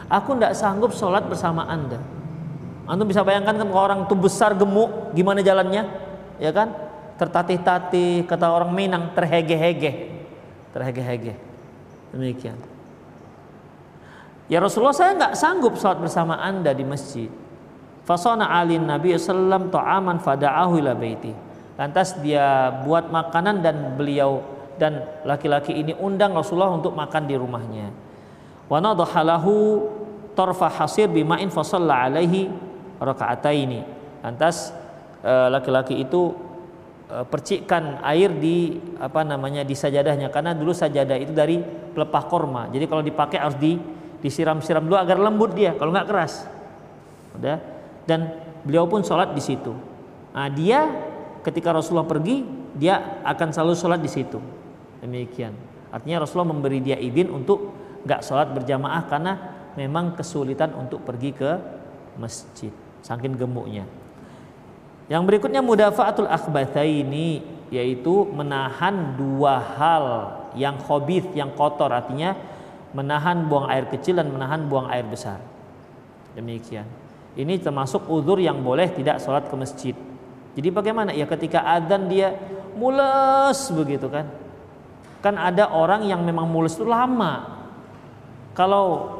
aku nggak sanggup sholat bersama anda. Antum bisa bayangkan kan kalau orang tuh besar gemuk gimana jalannya? Ya kan? Tertatih-tatih, kata orang Minang terhege-hege. Terhege-hege. Demikian. Ya Rasulullah, saya nggak sanggup sholat bersama anda di masjid. Fasana alin Nabi sallallahu alaihi wasallam ta'aman fada'ahu ila baiti. Lantas dia buat makanan dan beliau dan laki-laki ini undang Rasulullah untuk makan di rumahnya. Wa nadhalahu tarfa hasir bima'in fasalla alaihi raka'ataini. Lantas laki-laki itu percikan air di apa namanya di sajadahnya, karena dulu sajadah itu dari pelepah korma. Jadi kalau dipakai harus di, disiram-siram dulu agar lembut dia, kalau nggak keras. Udah. Dan beliau pun sholat di situ. Nah, dia ketika Rasulullah pergi, dia akan selalu sholat di situ. Demikian. Artinya Rasulullah memberi dia izin untuk nggak sholat berjamaah karena memang kesulitan untuk pergi ke masjid saking gemuknya. Yang berikutnya mudafa'atul akhbathaini, yaitu menahan dua hal yang khabith, yang kotor, artinya menahan buang air kecil dan menahan buang air besar. Demikian. Ini termasuk uzur yang boleh tidak sholat ke masjid. Jadi bagaimana? Ya ketika adzan dia mules begitu kan. Kan ada orang yang memang mules itu lama. Kalau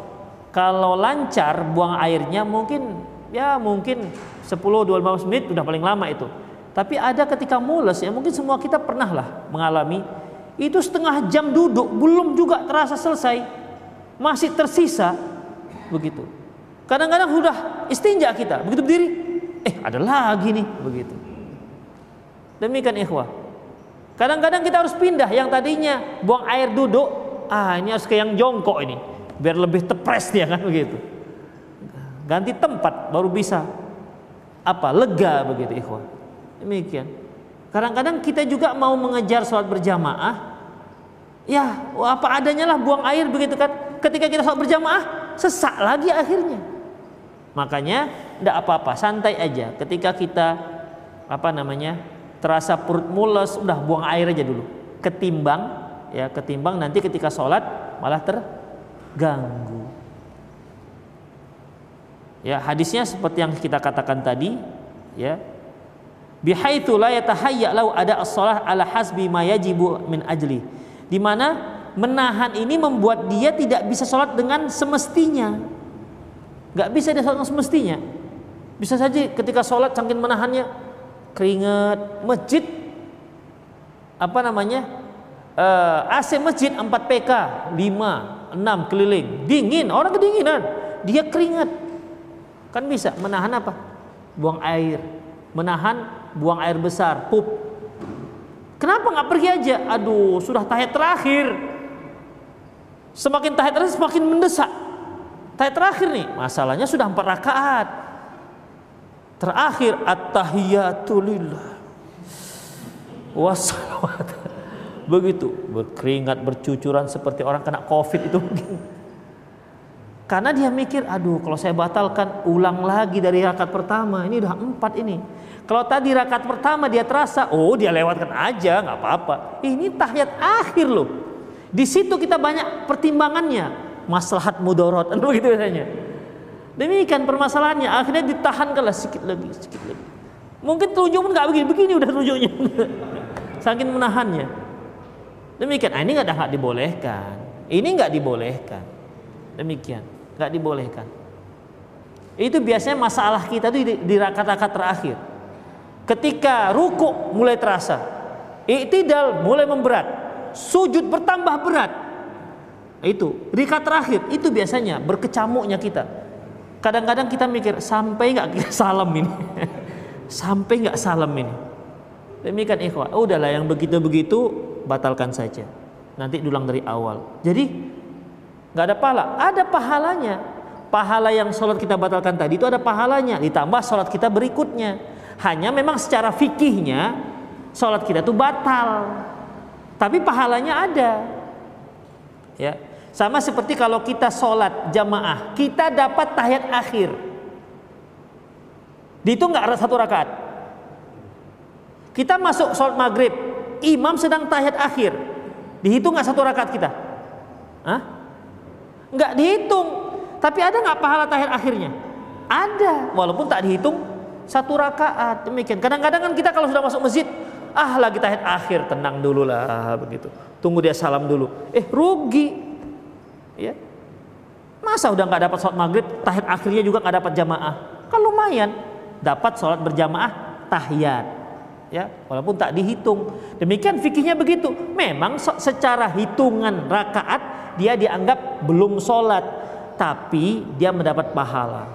kalau lancar buang airnya mungkin ya mungkin sepuluh sampai dua puluh lima menit udah paling lama itu. Tapi ada ketika mules, ya mungkin semua kita pernah lah mengalami. Itu setengah jam duduk belum juga terasa selesai, masih tersisa begitu. Kadang-kadang sudah istinja kita, begitu berdiri, eh ada lagi nih begitu. Demikian ikhwah. Kadang-kadang kita harus pindah, yang tadinya buang air duduk, ah ini harus ke yang jongkok ini, biar lebih tepres dia kan begitu. Ganti tempat baru bisa apa lega begitu ikhwan. Demikian. Kadang-kadang kita juga mau mengejar sholat berjamaah, ya apa adanya lah buang air begitu kan. Ketika kita sholat berjamaah sesak lagi akhirnya. Makanya tidak apa-apa, santai aja. Ketika kita apa namanya terasa perut mules, udah buang air aja dulu. Ketimbang ya ketimbang nanti ketika sholat malah ter ganggu. Ya, hadisnya seperti yang kita katakan tadi, ya. Bihaitsu la yatahayya law ada as-shalah ala hasbi ma yajibu min ajli. Di mana menahan ini membuat dia tidak bisa sholat dengan semestinya. Gak bisa dia sholat dengan semestinya. Bisa saja ketika sholat saking menahannya keringat. Masjid apa namanya uh, A C masjid empat P K lima, enam keliling, dingin, orang kedinginan, dia keringat. Kan bisa menahan apa? Buang air, menahan buang air besar, pup. Kenapa nggak pergi aja? Aduh, sudah tahiyat terakhir. Semakin tahiyat terakhir semakin mendesak. Tahiyat terakhir nih, masalahnya sudah empat rakaat. Terakhir at-tahiyatulillah wassalawat. Begitu berkeringat bercucuran seperti orang kena covid itu mungkin. Karena dia mikir, aduh kalau saya batalkan ulang lagi dari rakaat pertama, ini udah empat ini. Kalau tadi rakaat pertama dia terasa, oh dia lewatkan aja, nggak apa-apa. Ini tahiyat akhir loh. Di situ kita banyak pertimbangannya, maslahat mudarat, begitu biasanya. Demikian permasalahannya, akhirnya ditahankanlah sedikit lagi, sedikit lagi. Mungkin telunjuk pun nggak begini, begini udah telunjuknya, saking menahannya. Demikian, nah, ini nggak dibolehkan, ini nggak dibolehkan, demikian. Gak dibolehkan. Itu biasanya masalah kita tuh di, di rakaat-rakaat terakhir. Ketika ruku mulai terasa, i'tidal mulai memberat, sujud bertambah berat. Itu rakaat terakhir itu biasanya berkecamuknya kita. Kadang-kadang kita mikir sampai nggak salam ini, sampai nggak salam ini. Demikian ikhwah. Udahlah yang begitu-begitu batalkan saja. Nanti diulang dari awal. Jadi nggak ada pahala, ada pahalanya. Pahala yang sholat kita batalkan tadi itu ada pahalanya, ditambah sholat kita berikutnya. Hanya memang secara fikihnya sholat kita tuh batal, tapi pahalanya ada. Ya, sama seperti kalau kita sholat jamaah, kita dapat tahiyat akhir. Dihitung nggak satu rakaat? Kita masuk sholat maghrib, imam sedang tahiyat akhir, dihitung nggak satu rakaat kita? Hah? Nggak dihitung, tapi ada nggak pahala tahiyat akhirnya? Ada, walaupun tak dihitung satu rakaat. Demikian. Kadang-kadang kan kita kalau sudah masuk masjid, ah lagi tahiyat akhir, tenang dulu lah begitu. Tunggu dia salam dulu. Eh rugi, ya. Masa udah nggak dapat sholat maghrib, tahiyat akhirnya juga nggak dapat jamaah. Kan lumayan, dapat sholat berjamaah tahiyat. Ya, walaupun tak dihitung. Demikian fikihnya begitu. Memang secara hitungan rakaat dia dianggap belum sholat, tapi dia mendapat pahala.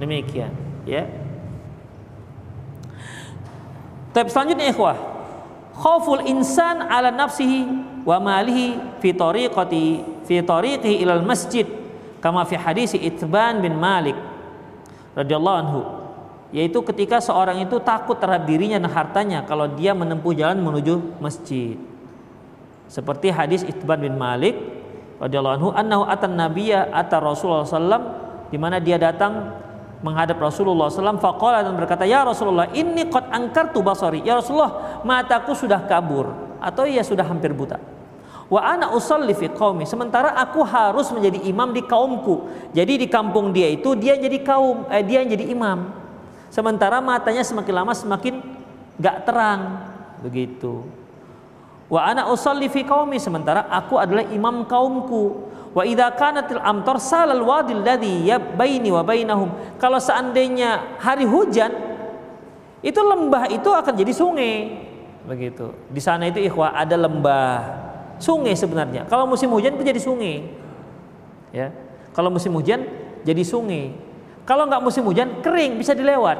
Demikian, ya. Tab selanjutnya ikhwah. Khauful insan ala nafsihi wa malihi fi tariqati fi tariqihi ilal masjid kama fi hadis Itban bin Malik radhiyallahu anhu. Yaitu ketika seorang itu takut terhadap dirinya dan hartanya kalau dia menempuh jalan menuju masjid. Seperti hadis Itban bin Malik radhiyallahu anhu annahu atan nabiyya atar Rasulullah sallam, di mana dia datang menghadap Rasulullah sallam faqala dan berkata, "Ya Rasulullah, inni qad ankartu basari." Ya Rasulullah, mataku sudah kabur atau ya sudah hampir buta. Wa ana usalli fi qaumi, sementara aku harus menjadi imam di kaumku. Jadi di kampung dia itu dia jadi kaum eh, dia jadi imam. Sementara matanya semakin lama semakin gak terang, begitu. Wa ana usalli fi qaumi, sementara aku adalah imam kaumku. Wa idza kanatil amtar salal wadil ladzi baini wa bainahum. Kalau seandainya hari hujan, itu lembah itu akan jadi sungai, begitu. Di sana itu ikhwah ada lembah, sungai sebenarnya. Kalau musim hujan itu jadi sungai. Ya. Kalau musim hujan jadi sungai. Kalau nggak musim hujan kering bisa dilewat.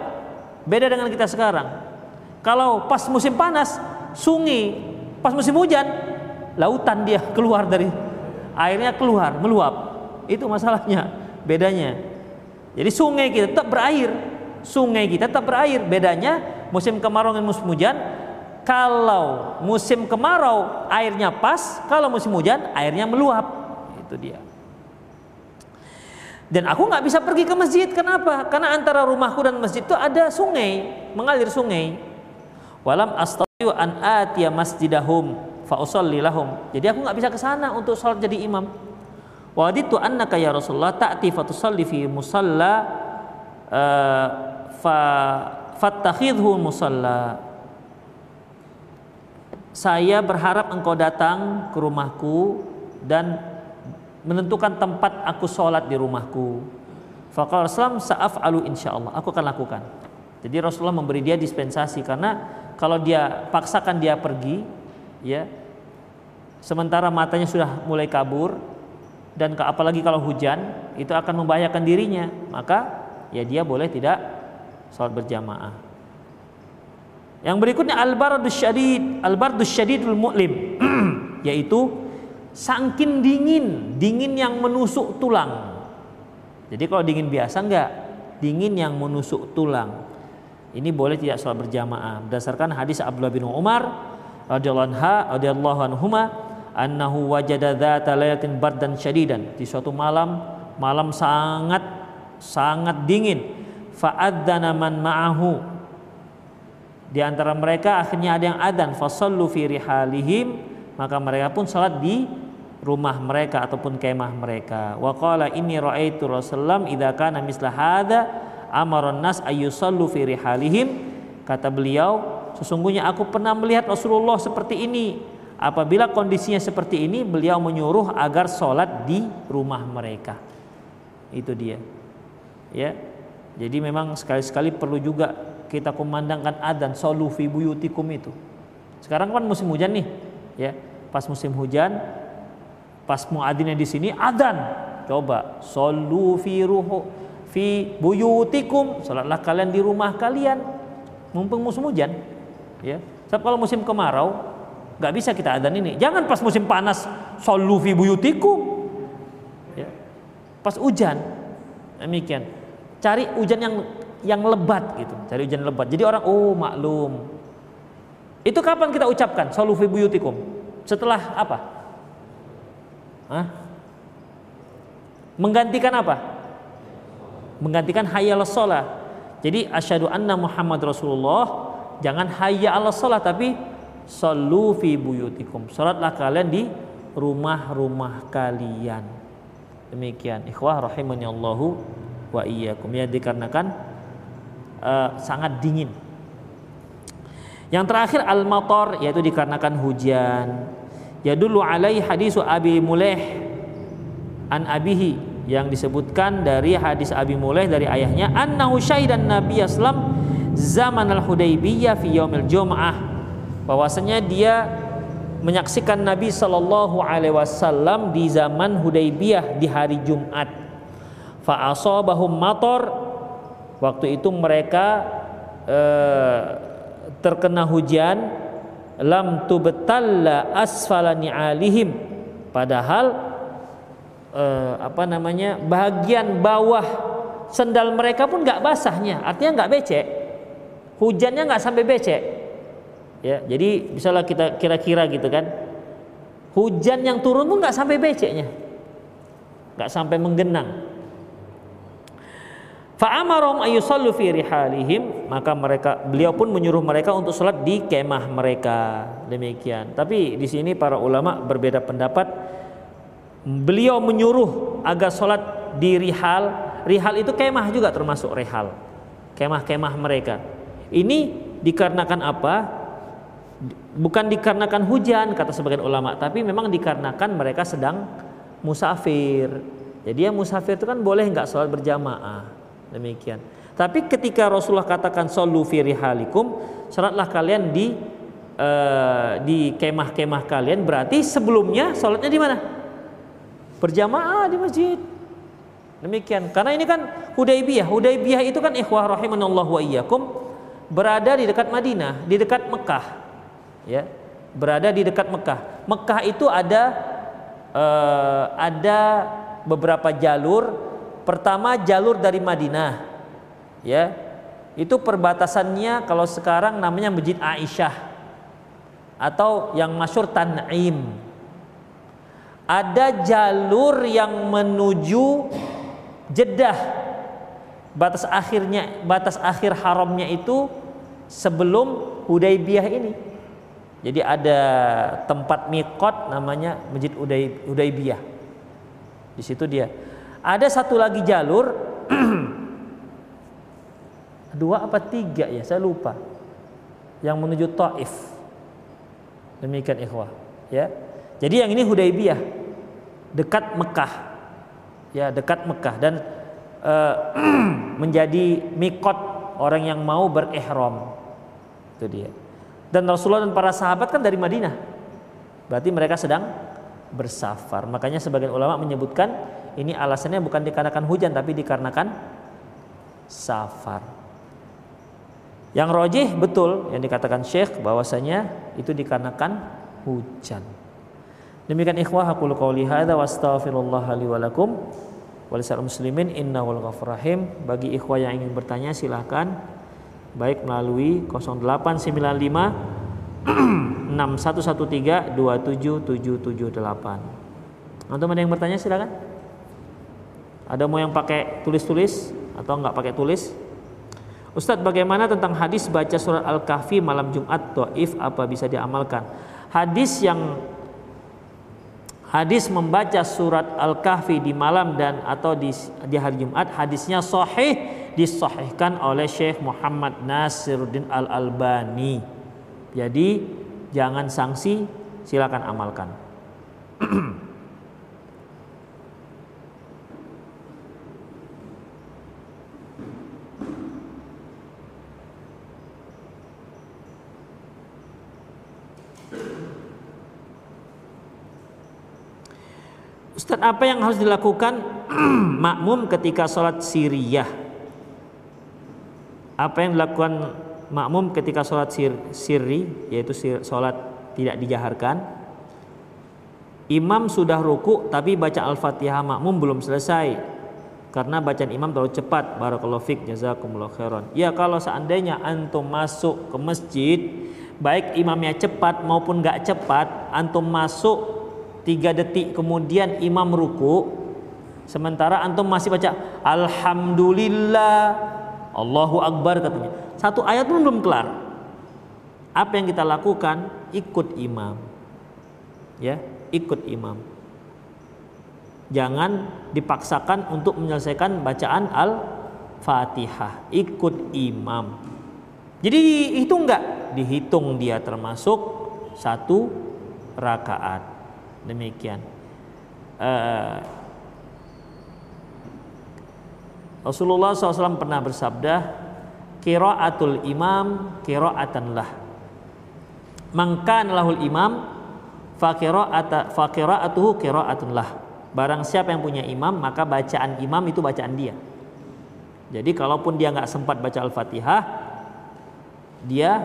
Beda dengan kita sekarang. Kalau pas musim panas sungai, pas musim hujan lautan dia keluar dari airnya keluar meluap. Itu masalahnya, bedanya. Jadi sungai kita tetap berair, sungai kita tetap berair. Bedanya musim kemarau dengan musim hujan. Kalau musim kemarau airnya pas, kalau musim hujan airnya meluap. Itu dia. Dan aku nggak bisa pergi ke masjid, kenapa? Karena antara rumahku dan masjid itu ada sungai, mengalir sungai. Walam astati'u an atiya masjidahum fa usalli lahum. Jadi aku nggak bisa ke sana untuk sholat jadi imam. Waditu annaka ya Rasulullah ta'ti fa tusalli fi musalla fa fattakhidhu musalla. saya berharap engkau datang ke rumahku dan menentukan tempat aku sholat di rumahku. Faqala Rasulullah sa'af'alu insyaallah, aku akan lakukan. Jadi Rasulullah memberi dia dispensasi, karena kalau dia paksakan dia pergi, ya, sementara matanya sudah mulai kabur, dan apalagi kalau hujan, itu akan membahayakan dirinya, maka ya dia boleh tidak sholat berjamaah. Yang berikutnya al-bardus syadid, al-bardus syadidul mu'lim, yaitu saking dingin, dingin yang menusuk tulang. Jadi kalau dingin biasa enggak, dingin yang menusuk tulang. Ini boleh tidak sholat berjamaah berdasarkan hadis Abdullah bin Umar radhiyallahu anhuma annahu wajada dzata lailatin bardan syadidan, di suatu malam malam sangat sangat dingin, fa'adzana man ma'ahu, di antara mereka akhirnya ada yang adzan, fasallu fi rihalihim, maka mereka pun salat di rumah mereka ataupun kemah mereka. Wa qala inni ra'aitu Rasulullah idza kana misla hadza amara an-nas ayyusallu fi rihalihim, kata beliau, sesungguhnya aku pernah melihat Rasulullah seperti ini, apabila kondisinya seperti ini beliau menyuruh agar salat di rumah mereka. Itu dia, ya. Jadi memang sekali-sekali perlu juga kita kumandangkan adzan, sholu fi buyutikum itu. Sekarang kan musim hujan nih, ya. Pas musim hujan, pas muadzinnya di sini adzan. Coba sholu fi ruhu fi buyutikum, salatlah kalian di rumah kalian. Mumpung musim hujan, ya. Sebab kalau musim kemarau nggak bisa kita adzan ini. Jangan pas musim panas sholu fi buyutikum. Ya. Pas hujan demikian. Cari hujan yang yang lebat gitu, cari hujan lebat. Jadi orang oh maklum. Itu kapan kita ucapkan sholu fi buyutikum? Setelah apa? Hah? Menggantikan apa? Menggantikan hayya 'alas shalah. Jadi asyhadu anna Muhammad Rasulullah, jangan hayya 'alas shalah tapi sholu fi buyutikum. Salatlah kalian di rumah-rumah kalian. Demikian ikhwah rahimanillahu wa iyyakum, ya, dikarenakan Uh, sangat dingin. Yang terakhir al-matar, yaitu dikarenakan hujan. Yadullu alaihi hadisu Abi Muleh an abihi, yang disebutkan dari hadis Abi Muleh dari ayahnya, annahu syahidan Nabi sallallahu zaman al-Hudaybiyah fi yaumil jum'ah, bahwasanya dia menyaksikan Nabi sallallahu alaihi wasallam di zaman Hudaybiyah di hari Jumat. Fa asabahum matar, waktu itu mereka eh, terkena hujan, lam tubtalla asfalani alihim, padahal eh, apa namanya bagian bawah sendal mereka pun nggak basahnya, artinya nggak becek, hujannya nggak sampai becek, ya. Jadi misalnya kita kira-kira gitu kan, hujan yang turun pun nggak sampai beceknya, nggak sampai menggenang. Fa'amarum ayyusallu fi rihalihim, maka mereka beliau pun menyuruh mereka untuk salat di kemah mereka. Demikian. Tapi di sini para ulama berbeda pendapat. Beliau menyuruh agar salat di rihal. Rihal itu kemah juga termasuk rihal. Kemah-kemah mereka. Ini dikarenakan apa? Bukan dikarenakan hujan kata sebagian ulama, tapi memang dikarenakan mereka sedang musafir. Jadi yang musafir itu kan boleh enggak salat berjamaah. Demikian. Tapi ketika Rasulullah katakan sholu fi rihalikum, salatlah kalian di uh, di kemah-kemah kalian, berarti sebelumnya salatnya di mana? Berjamaah di masjid. Demikian. Karena ini kan Hudaybiyah. Hudaybiyah itu kan ikhwah rahimanallahu wa iyyakum berada di dekat Madinah, di dekat Mekah. Ya. Berada di dekat Mekah. Mekah itu ada uh, ada beberapa jalur. Pertama jalur dari Madinah, ya, itu perbatasannya kalau sekarang namanya Masjid Aisyah atau yang masyhur Tan'im. Ada jalur yang menuju Jeddah, batas akhirnya, batas akhir haramnya itu sebelum Hudaybiyah ini. Jadi ada tempat miqat namanya Masjid Hudaybiyah, di situ dia. Ada satu lagi jalur dua apa tiga ya saya lupa, yang menuju Taif. Demikian ikhwah, ya. Jadi yang ini Hudaybiyah, dekat Mekah, ya, dekat Mekah, dan uh, menjadi mikot orang yang mau berihram. Itu dia. Dan Rasulullah dan para sahabat kan dari Madinah, berarti mereka sedang bersafar. Makanya sebagian ulama menyebutkan ini alasannya bukan dikarenakan hujan, tapi dikarenakan safar. Yang rojih betul yang dikatakan Syekh bahwasanya itu dikarenakan hujan. Demikian ikhwah, aku qauli hadza wa astaghfirullah li wa lakum wa lisal muslimin innahul ghafurur rahim. Bagi ikhwah yang ingin bertanya silahkan, baik melalui nol delapan sembilan lima enam satu satu tiga dua tujuh tujuh tujuh delapan. Antum ada yang bertanya silahkan. Ada mau yang pakai tulis-tulis atau enggak pakai tulis? Ustadz, bagaimana tentang hadis baca surat Al-Kahfi malam Jumat dhaif, apa bisa diamalkan? Hadis yang Hadis membaca surat Al-Kahfi di malam dan atau di, di hari Jumat, hadisnya sahih, disahihkan oleh Syekh Muhammad Nasiruddin Al-Albani. Jadi jangan sangsi, silakan amalkan. Ustaz, apa yang harus dilakukan makmum ketika sholat siriyah? Apa yang dilakukan makmum ketika sholat sir, sirri, yaitu sir, sholat tidak dijaharkan? Imam sudah ruku tapi baca Al-Fatihah makmum belum selesai karena bacaan imam terlalu cepat. Barakallahu fiik, jazakumullahu khairan. Ya, kalau seandainya antum masuk ke masjid, baik imamnya cepat maupun gak cepat, antum masuk tiga detik kemudian imam ruku, sementara antum masih baca Alhamdulillah, Allahu Akbar katanya, satu ayat pun belum kelar, apa yang kita lakukan? Ikut imam, ya, ikut imam. Jangan dipaksakan untuk menyelesaikan bacaan Al-Fatihah, ikut imam. Jadi dihitung nggak? Dihitung, dia termasuk satu rakaat. Demikian. Uh, Rasulullah shallallahu alaihi wasallam pernah bersabda, qira'atul imam qira'atanlah, mangkan lahul imam faqira'ata faqira'atuhu qira'atanlah. Barang siapa yang punya imam, maka bacaan imam itu bacaan dia. Jadi kalaupun dia nggak sempat baca Al-Fatihah, dia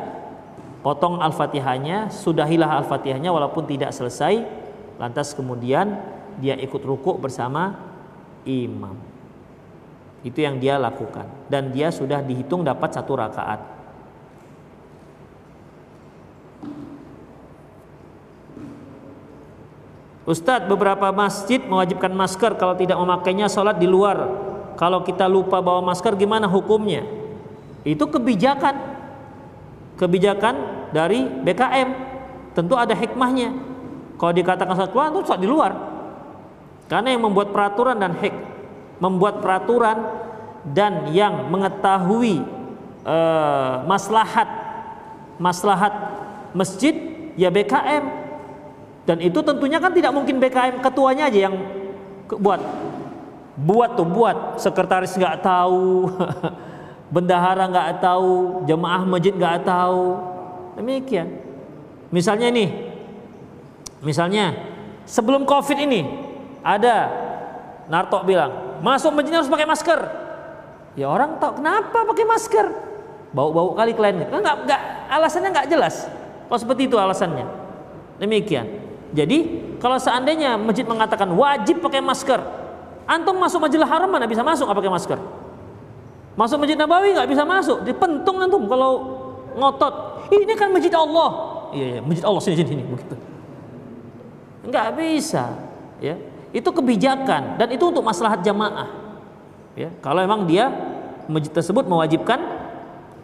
potong Al-Fatihahnya, sudahilah Al-Fatihahnya walaupun tidak selesai, lantas kemudian dia ikut rukuk bersama imam. Itu yang dia lakukan, dan dia sudah dihitung dapat satu rakaat. Ustadz, beberapa masjid mewajibkan masker, kalau tidak memakainya sholat di luar. Kalau kita lupa bawa masker gimana hukumnya? Itu kebijakan Kebijakan dari B K M, tentu ada hikmahnya. Kalau dikatakan sholat keluar, itu sholat di luar. Karena yang membuat peraturan dan hik, membuat peraturan dan yang mengetahui e, maslahat, maslahat masjid, ya B K M. Dan itu tentunya kan tidak mungkin B K M ketuanya aja yang buat, buat tuh buat, sekretaris nggak tahu. Bendahara nggak tahu, jemaah masjid nggak tahu, demikian. Misalnya ini, misalnya sebelum COVID ini ada Narto bilang masuk masjid harus pakai masker. Ya orang tahu kenapa pakai masker? Bau-bau kali kliennya. Nggak, nggak, alasannya nggak jelas. Kalau seperti itu alasannya, demikian. Jadi kalau seandainya masjid mengatakan wajib pakai masker, antum masuk Masjidil Haram mana bisa masuk nggak pakai masker? Masuk Masjid Nabawi nggak bisa masuk, dipentung antum kalau ngotot. Ini kan Masjid Allah. Iya, iya, Masjid Allah, sini sini sini begitu. Nggak bisa, ya. Itu kebijakan dan itu untuk maslahat jamaah. Ya, kalau memang dia masjid tersebut mewajibkan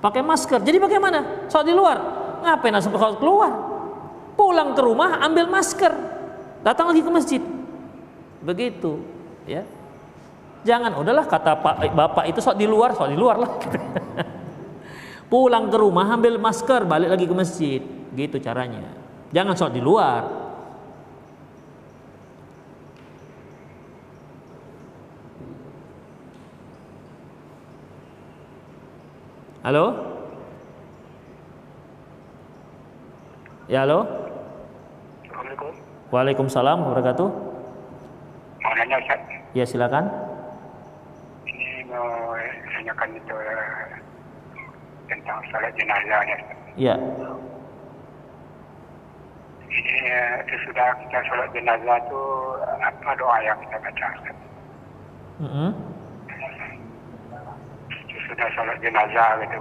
pakai masker. Jadi bagaimana? Sholat di luar, ngapain langsung keluar? Pulang ke rumah ambil masker, datang lagi ke masjid. Begitu, ya. Jangan, udahlah kata Pak Bapak itu sholat di luar, sholat di luar lah. Pulang ke rumah ambil masker, balik lagi ke masjid, gitu caranya. Jangan sholat di luar. Halo? Ya, halo? Assalamualaikum. Waalaikumsalam wabarakatuh. Mau nanya, Ustaz? Ya, silakan. Ini mau tanyakan itu tentang salat jenazah ya. Iya. Ini sesudah kita salat jenazah itu apa doa yang kita baca? Mm-hmm. Sesudah salat jenazah gitu,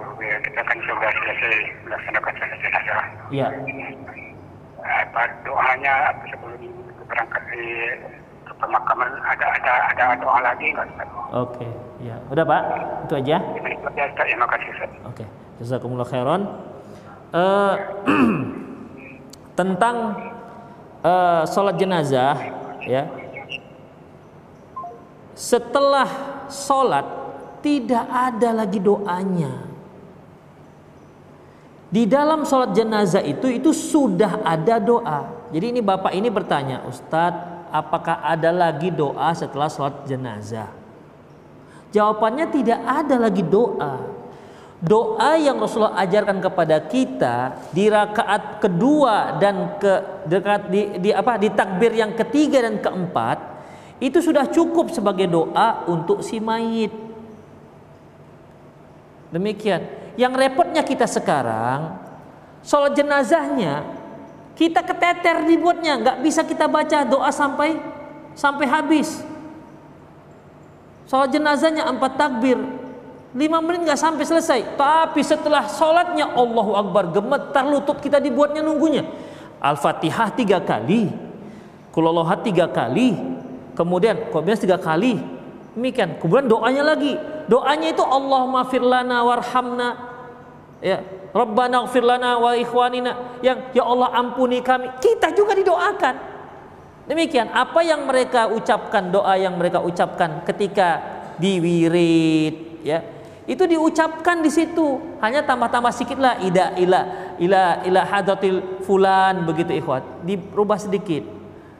kita kan sudah selesai melaksanakan salat jenazah. Iya. Apa doanya sebelum berangkat ke pemakaman ada ada ada doa lagi nggak? Oke, okay, ya. Udah Pak, itu aja. Terima kasih. Oke, jazakumullah khairan. Uh, tentang uh, sholat jenazah, ya. Setelah sholat tidak ada lagi doanya. Di dalam sholat jenazah itu itu sudah ada doa. Jadi ini bapak ini bertanya, Ustadz, apakah ada lagi doa setelah sholat jenazah? Jawabannya tidak ada lagi doa. Doa yang Rasulullah ajarkan kepada kita di rakaat kedua dan ke dekat di, di apa di takbir yang ketiga dan keempat itu sudah cukup sebagai doa untuk si mayit. Demikian. Yang repotnya kita sekarang, sholat jenazahnya kita keteter dibuatnya, nggak bisa kita baca doa sampai sampai habis. Sholat jenazahnya empat takbir, lima menit nggak sampai selesai. Tapi setelah sholatnya Allahu Akbar, gemetar lutut kita dibuatnya nunggunya. Al-Fatihah tiga kali, Qul Huwallahu Ahad tiga kali, kemudian Qobiyas tiga kali, demikian. Kemudian doanya lagi. Doanya itu Allahumma ighfir lana warhamna, ya Rabbana ighfir lana wa ikhwanina, yang ya Allah ampuni kami. Kita juga didoakan. Demikian apa yang mereka ucapkan, doa yang mereka ucapkan ketika diwirid, ya. Itu diucapkan di situ. Hanya tambah-tambah sedikitlah ila ila ila ila hadratil fulan begitu ikhwat. Dirubah sedikit.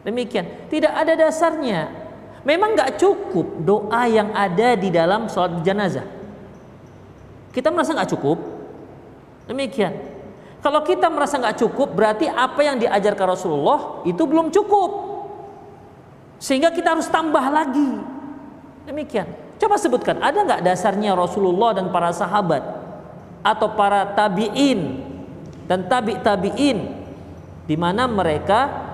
Demikian. Tidak ada dasarnya. Memang nggak cukup doa yang ada di dalam sholat jenazah. Kita merasa nggak cukup. Demikian. Kalau kita merasa nggak cukup, berarti apa yang diajarkan Rasulullah itu belum cukup. Sehingga kita harus tambah lagi. Demikian. Coba sebutkan, ada nggak dasarnya Rasulullah dan para sahabat atau para tabi'in dan tabi-tabi'in di mana mereka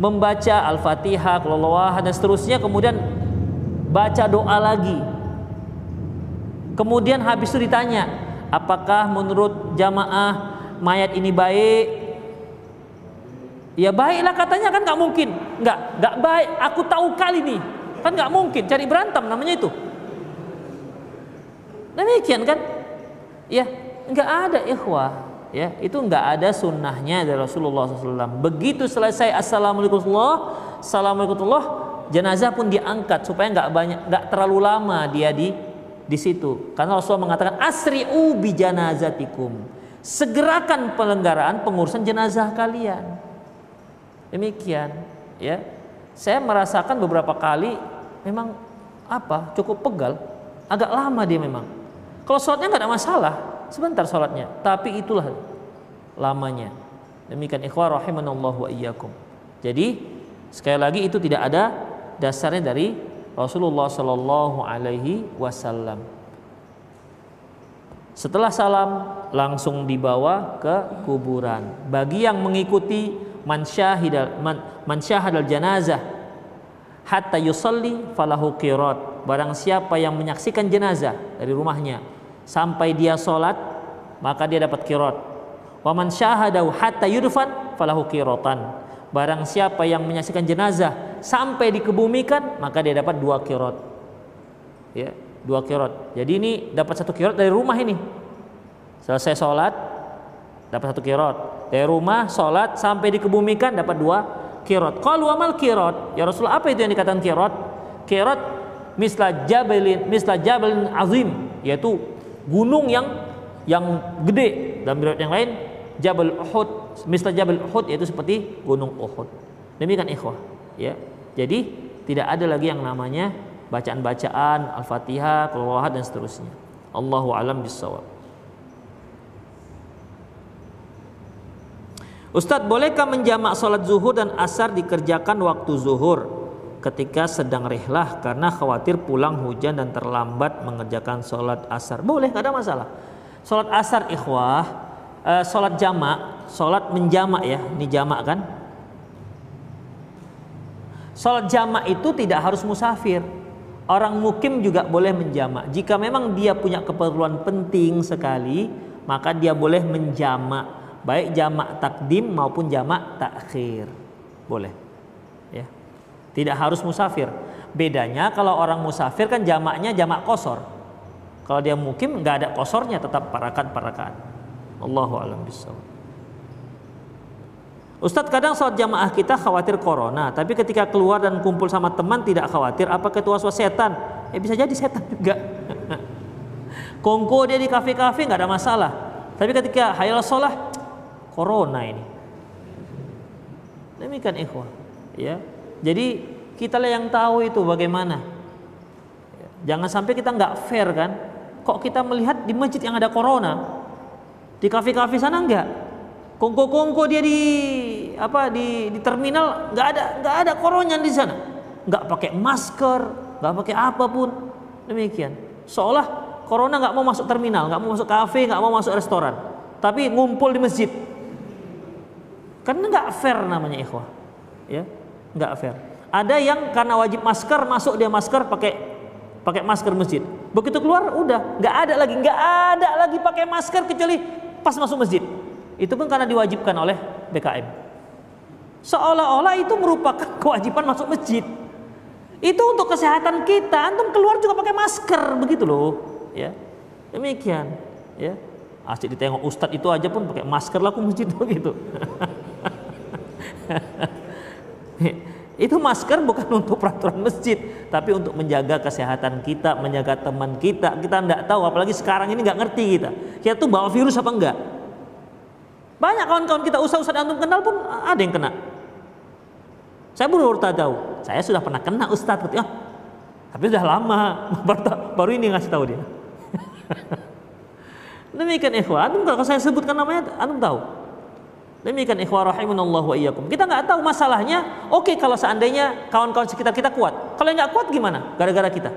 membaca Al-Fatihah, Qul Huwallahu Ahad dan seterusnya, kemudian baca doa lagi. Kemudian habis itu ditanya, apakah menurut jamaah mayat ini baik? Ya baiklah katanya, kan nggak mungkin. Nggak, nggak baik. Aku tahu kali nih, kan nggak mungkin. Cari berantem namanya itu. Demikian kan? Ya, nggak ada ikhwah. Ya, itu enggak ada sunnahnya dari Rasulullah shallallahu alaihi wasallam. Begitu selesai assalamualaikum warahmatullahi wabarakatuh, jenazah pun diangkat supaya enggak banyak, enggak terlalu lama dia di di situ. Karena Rasulullah mengatakan asri'u bi janazatikum, segerakan penyelenggaraan pengurusan jenazah kalian. Demikian, ya. Saya merasakan beberapa kali memang apa cukup pegal, agak lama dia memang. Kalau sholatnya enggak ada masalah. Sebentar sholatnya, tapi itulah lamanya. Demikian ikhwah rahimanallahu wa iyyakum. Jadi sekali lagi itu tidak ada dasarnya dari Rasulullah sallallahu alaihi wasallam. Setelah salam langsung dibawa ke kuburan. Bagi yang mengikuti man syahidal man, man syahadal janazah hatta yusalli falahu qirat. Barang siapa yang menyaksikan jenazah dari rumahnya sampai dia sholat, maka dia dapat qirat. Wa man syahadahu hatta yudfan falahu qiratan. Barang siapa yang menyaksikan jenazah sampai dikebumikan, maka dia dapat dua qirat. Ya, dua qirat. Jadi ini dapat satu qirat dari rumah ini. Selesai sholat dapat satu qirat. Dari rumah sholat sampai dikebumikan dapat dua qirat. Qalu wa mal qirat? Ya Rasulullah, apa itu yang dikatakan qirat? Qirat misla jabalin, misla jabalin azim, yaitu gunung yang yang gede. Dalam riwayat yang lain Jabal Uhud, misal Jabal Uhud, yaitu seperti Gunung Uhud. Demikian ikhwah, ya. Jadi tidak ada lagi yang namanya bacaan-bacaan Al-Fatihah, Qul Huwallahu Ahad dan seterusnya. Allahu a'lam bishawab. Ustadz, bolehkah menjamak sholat zuhur dan asar dikerjakan waktu zuhur ketika sedang rihlah karena khawatir pulang hujan dan terlambat mengerjakan sholat asar? Boleh, gak ada masalah. Sholat asar ikhwah, eh, sholat jamak, sholat menjamak ya, ini jamak kan? Sholat jamak itu tidak harus musafir. Orang mukim juga boleh menjamak. Jika memang dia punya keperluan penting sekali, maka dia boleh menjamak. Baik jamak takdim maupun jamak takhir, boleh ya. Tidak harus musafir. Bedanya kalau orang musafir kan jamaknya jamak kosor. Kalau dia mukim nggak ada kosornya, tetap parakan-parakan. Allahu a'lam bishawab. Ustadz, kadang sholat jamaah kita khawatir corona, tapi ketika keluar dan kumpul sama teman tidak khawatir. Apa ketua was-was setan? Ya bisa jadi setan juga. Kongko dia di kafe-kafe nggak ada masalah. Tapi ketika hayal sholat corona ini, demikian ikhwah ya. Jadi kita lah yang tahu itu bagaimana. Jangan sampai kita nggak fair kan. Kok kita melihat di masjid yang ada corona, di kafe-kafe sana nggak, kongko-kongko dia di apa di, di terminal nggak ada nggak ada corona di sana, nggak pakai masker, nggak pakai apapun, demikian. Seolah corona nggak mau masuk terminal, nggak mau masuk kafe, nggak mau masuk restoran, tapi ngumpul di masjid. Karena nggak fair namanya ikhwah ya, nggak fair. Ada yang karena wajib masker masuk dia masker pakai pakai masker masjid, begitu keluar udah nggak ada lagi nggak ada lagi pakai masker kecuali pas masuk masjid. Itu pun karena diwajibkan oleh B K M, seolah-olah itu merupakan kewajiban masuk masjid. Itu untuk kesehatan kita, antum keluar juga pakai masker, begitu loh ya, demikian ya. Asyik ditengok ustadz itu aja pun pakai masker lah ke masjid begitu. Itu masker bukan untuk peraturan masjid, tapi untuk menjaga kesehatan kita, menjaga teman kita. Kita tidak tahu, apalagi sekarang ini nggak ngerti kita. Kita tuh bawa virus apa enggak? Banyak kawan-kawan kita ustadz-ustadz antum kenal pun ada yang kena. Saya baru tahu, saya sudah pernah kena ustadz, ah, tapi sudah lama, baru ini ngasih tahu dia. Demikian ikhwah, antum kalau saya sebutkan namanya antum tahu. Demikian ikhwah rahimanallah wa iyyakum. Kita nggak tahu masalahnya. Oke, kalau seandainya kawan-kawan sekitar kita kuat. Kalau nggak kuat gimana? Gara-gara kita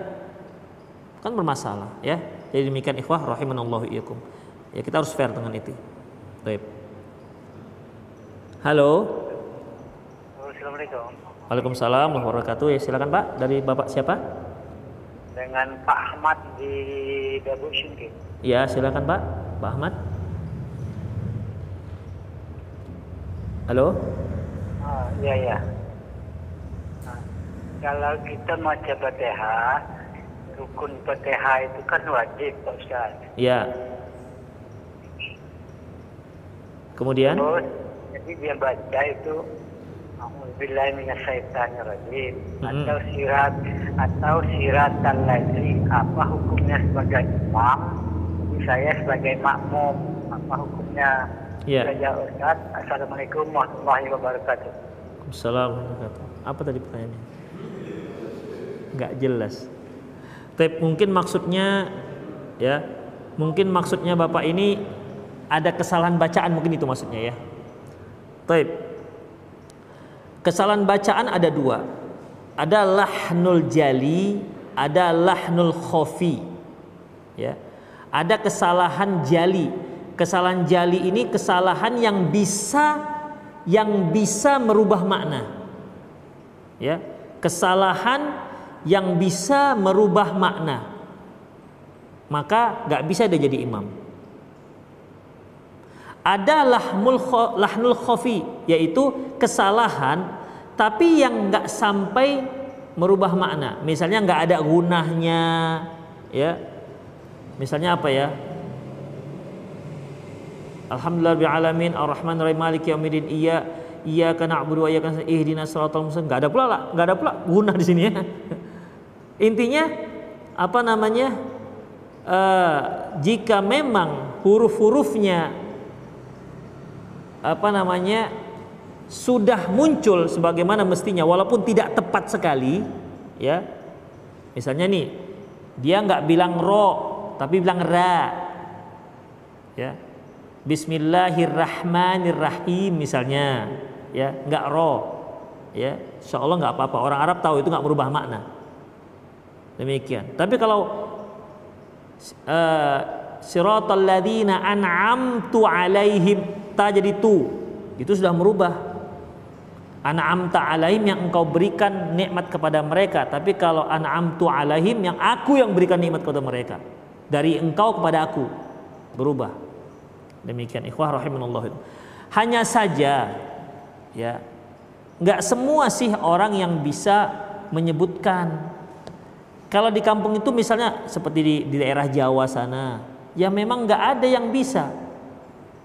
kan bermasalah ya. Jadi demikian ikhwah rahimanallah wa iyyakum. Ya, kita harus fair dengan itu. Baik. Halo. Assalamualaikum. Waalaikumsalam warahmatullahi wabarakatuh. Ya, silakan Pak, dari Bapak siapa? Dengan Pak Ahmad di Dabu Singkit. Ya, silakan Pak, Pak Ahmad. Halo. Ah, iya ya. Nah, kalau kita mau baca Fatihah, rukun Fatihah itu kan wajib, Pak Ustaz. Iya. Kemudian? Terus, jadi dia baca itu A'udzubillahi minasyaitonir rajim atau sirat atau siratal ladzi, apa hukumnya sebagai imam? Saya sebagai makmum, apa hukumnya? Ya. Saya Ustaz. Assalamualaikum warahmatullahi wabarakatuh. Waalaikumsalam. Apa tadi pertanyaannya? Enggak jelas. Tapi mungkin maksudnya ya, mungkin maksudnya Bapak ini ada kesalahan bacaan, mungkin itu maksudnya ya. Taib. Kesalahan bacaan ada dua. Ada lahnul jali, ada lahnul khafi. Ya. Ada kesalahan jali. Kesalahan jali ini kesalahan yang bisa yang bisa merubah makna. Ya, kesalahan yang bisa merubah makna. Maka nggak bisa dia jadi imam. Ada lahmul kho, lahnul khafi, yaitu kesalahan tapi yang nggak sampai merubah makna. Misalnya nggak ada gunahnya, ya. Misalnya apa ya? Alhamdulillah bil alamin arrahman arrahim maliki yaumiddin iya iyyaka na'budu wa iyyaka nasta'in ihdinas shiratal mustaqim. Enggak ada pula lah, enggak ada pula guna di sini ya. Intinya apa namanya? Uh, jika memang huruf-hurufnya apa namanya sudah muncul sebagaimana mestinya, walaupun tidak tepat sekali, ya. Misalnya nih, dia nggak bilang ro, tapi bilang ra, ya. Bismillahirrahmanirrahim misalnya, ya, nggak ro, ya. Insya Allah nggak apa-apa. Orang Arab tahu itu nggak berubah makna. Demikian. Tapi kalau uh, siratal ladzina an'amtu alaihim, ta jadi tu, itu sudah merubah. An'amta alaihim, yang engkau berikan nikmat kepada mereka. Tapi kalau an'amtu alaihim, yang aku yang berikan nikmat kepada mereka, dari engkau kepada aku, berubah. Demikian, ikhwah rahimanallah. Hanya saja ya, enggak semua sih orang yang bisa menyebutkan. Kalau di kampung itu misalnya seperti di, di daerah Jawa sana, ya memang nggak ada yang bisa.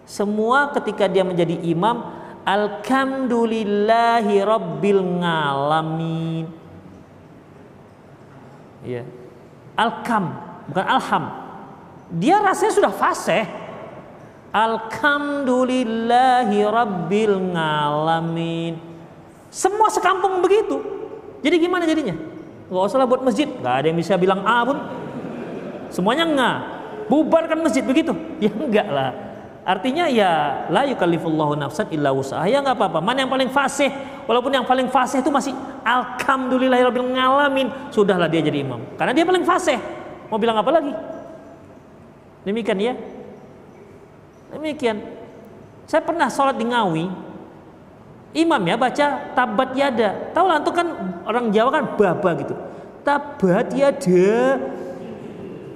Semua ketika dia menjadi imam, alhamdulillahi rabbil ngalamin. Ya. Alkam, bukan alham. Dia rasanya sudah fasih. Alhamdulillahi rabbil ngalamin. Semua sekampung begitu. Jadi gimana jadinya? Nggak usahlah buat masjid, nggak ada yang bisa bilang A pun, semuanya nga, bubarkan masjid begitu, ya enggak lah. Artinya ya la yukallifullahu nafsan illa wus'aha, ya nggak apa-apa. Mana yang paling fasih, walaupun yang paling fasih itu masih alhamdulillahirabbil alamin, sudahlah dia jadi imam, karena dia paling fasih. Mau bilang apa lagi? Demikian ya, demikian. Saya pernah sholat di Ngawi. Imam ya baca tabat yada. Tahu lah itu kan orang Jawa kan baba gitu. Tabat yada.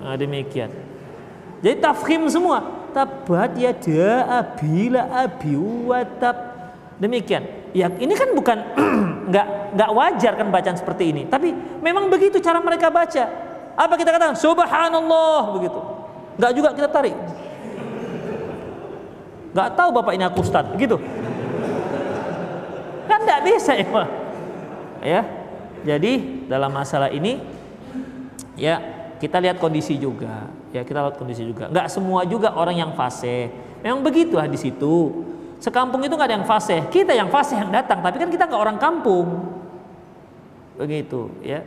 Nah, demikian. Jadi tafkhim semua. Tabat yada abila abi watab. Demikian. Ya ini kan bukan nggak nggak wajar kan bacaan seperti ini. Tapi memang begitu cara mereka baca. Apa kita katakan? Subhanallah begitu. Nggak juga kita tarik. Nggak tahu bapak ini aku ustad begitu. Kan tidak bisa ya, Pak. Ya. Jadi dalam masalah ini ya kita lihat kondisi juga. Ya, kita lihat kondisi juga. Enggak semua juga orang yang fasih. Memang begitulah di situ. Sekampung itu enggak ada yang fasih. Kita yang fasih yang datang, tapi kan kita enggak orang kampung. Begitu, ya.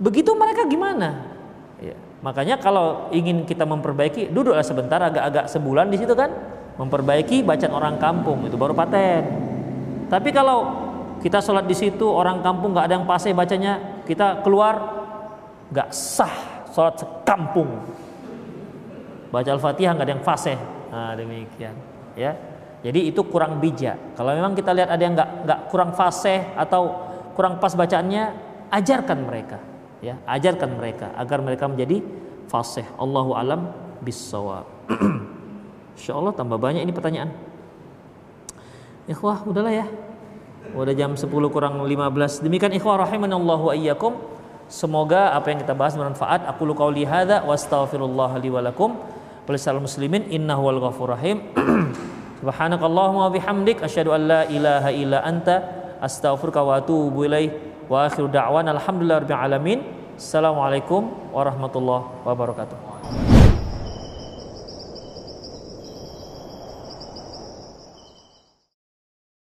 Begitu mereka gimana? Ya. Makanya kalau ingin kita memperbaiki, duduklah sebentar agak-agak sebulan di situ kan, memperbaiki bacaan orang kampung itu baru paten. Tapi kalau kita sholat di situ orang kampung nggak ada yang fasih bacanya, kita keluar nggak sah sholat sekampung. Baca Al-Fatihah nggak ada yang fasih. Nah, demikian ya. Jadi itu kurang bijak. Kalau memang kita lihat ada yang nggak nggak kurang fasih atau kurang pas bacaannya, ajarkan mereka ya, ajarkan mereka agar mereka menjadi fasih. Allahu alam bissawab. Insyaallah tambah banyak ini pertanyaan. Ikhwah, udahlah ya. Udah jam sepuluh kurang lima belas. Demikian ikhwah rahimanallahu wa iyyakum. Semoga apa yang kita bahas bermanfaat. Aqulu qauli hadza wa astaghfirullah li wa lakum wa lisal muslimin innahu wal ghafur rahim. Subhanakallahumma wa bihamdik asyhadu an la ilaha illa anta astaghfiruka wa atubu ilaik wa akhiru da'wana alhamdulillahi rabbil alamin. Assalamualaikum warahmatullahi wabarakatuh.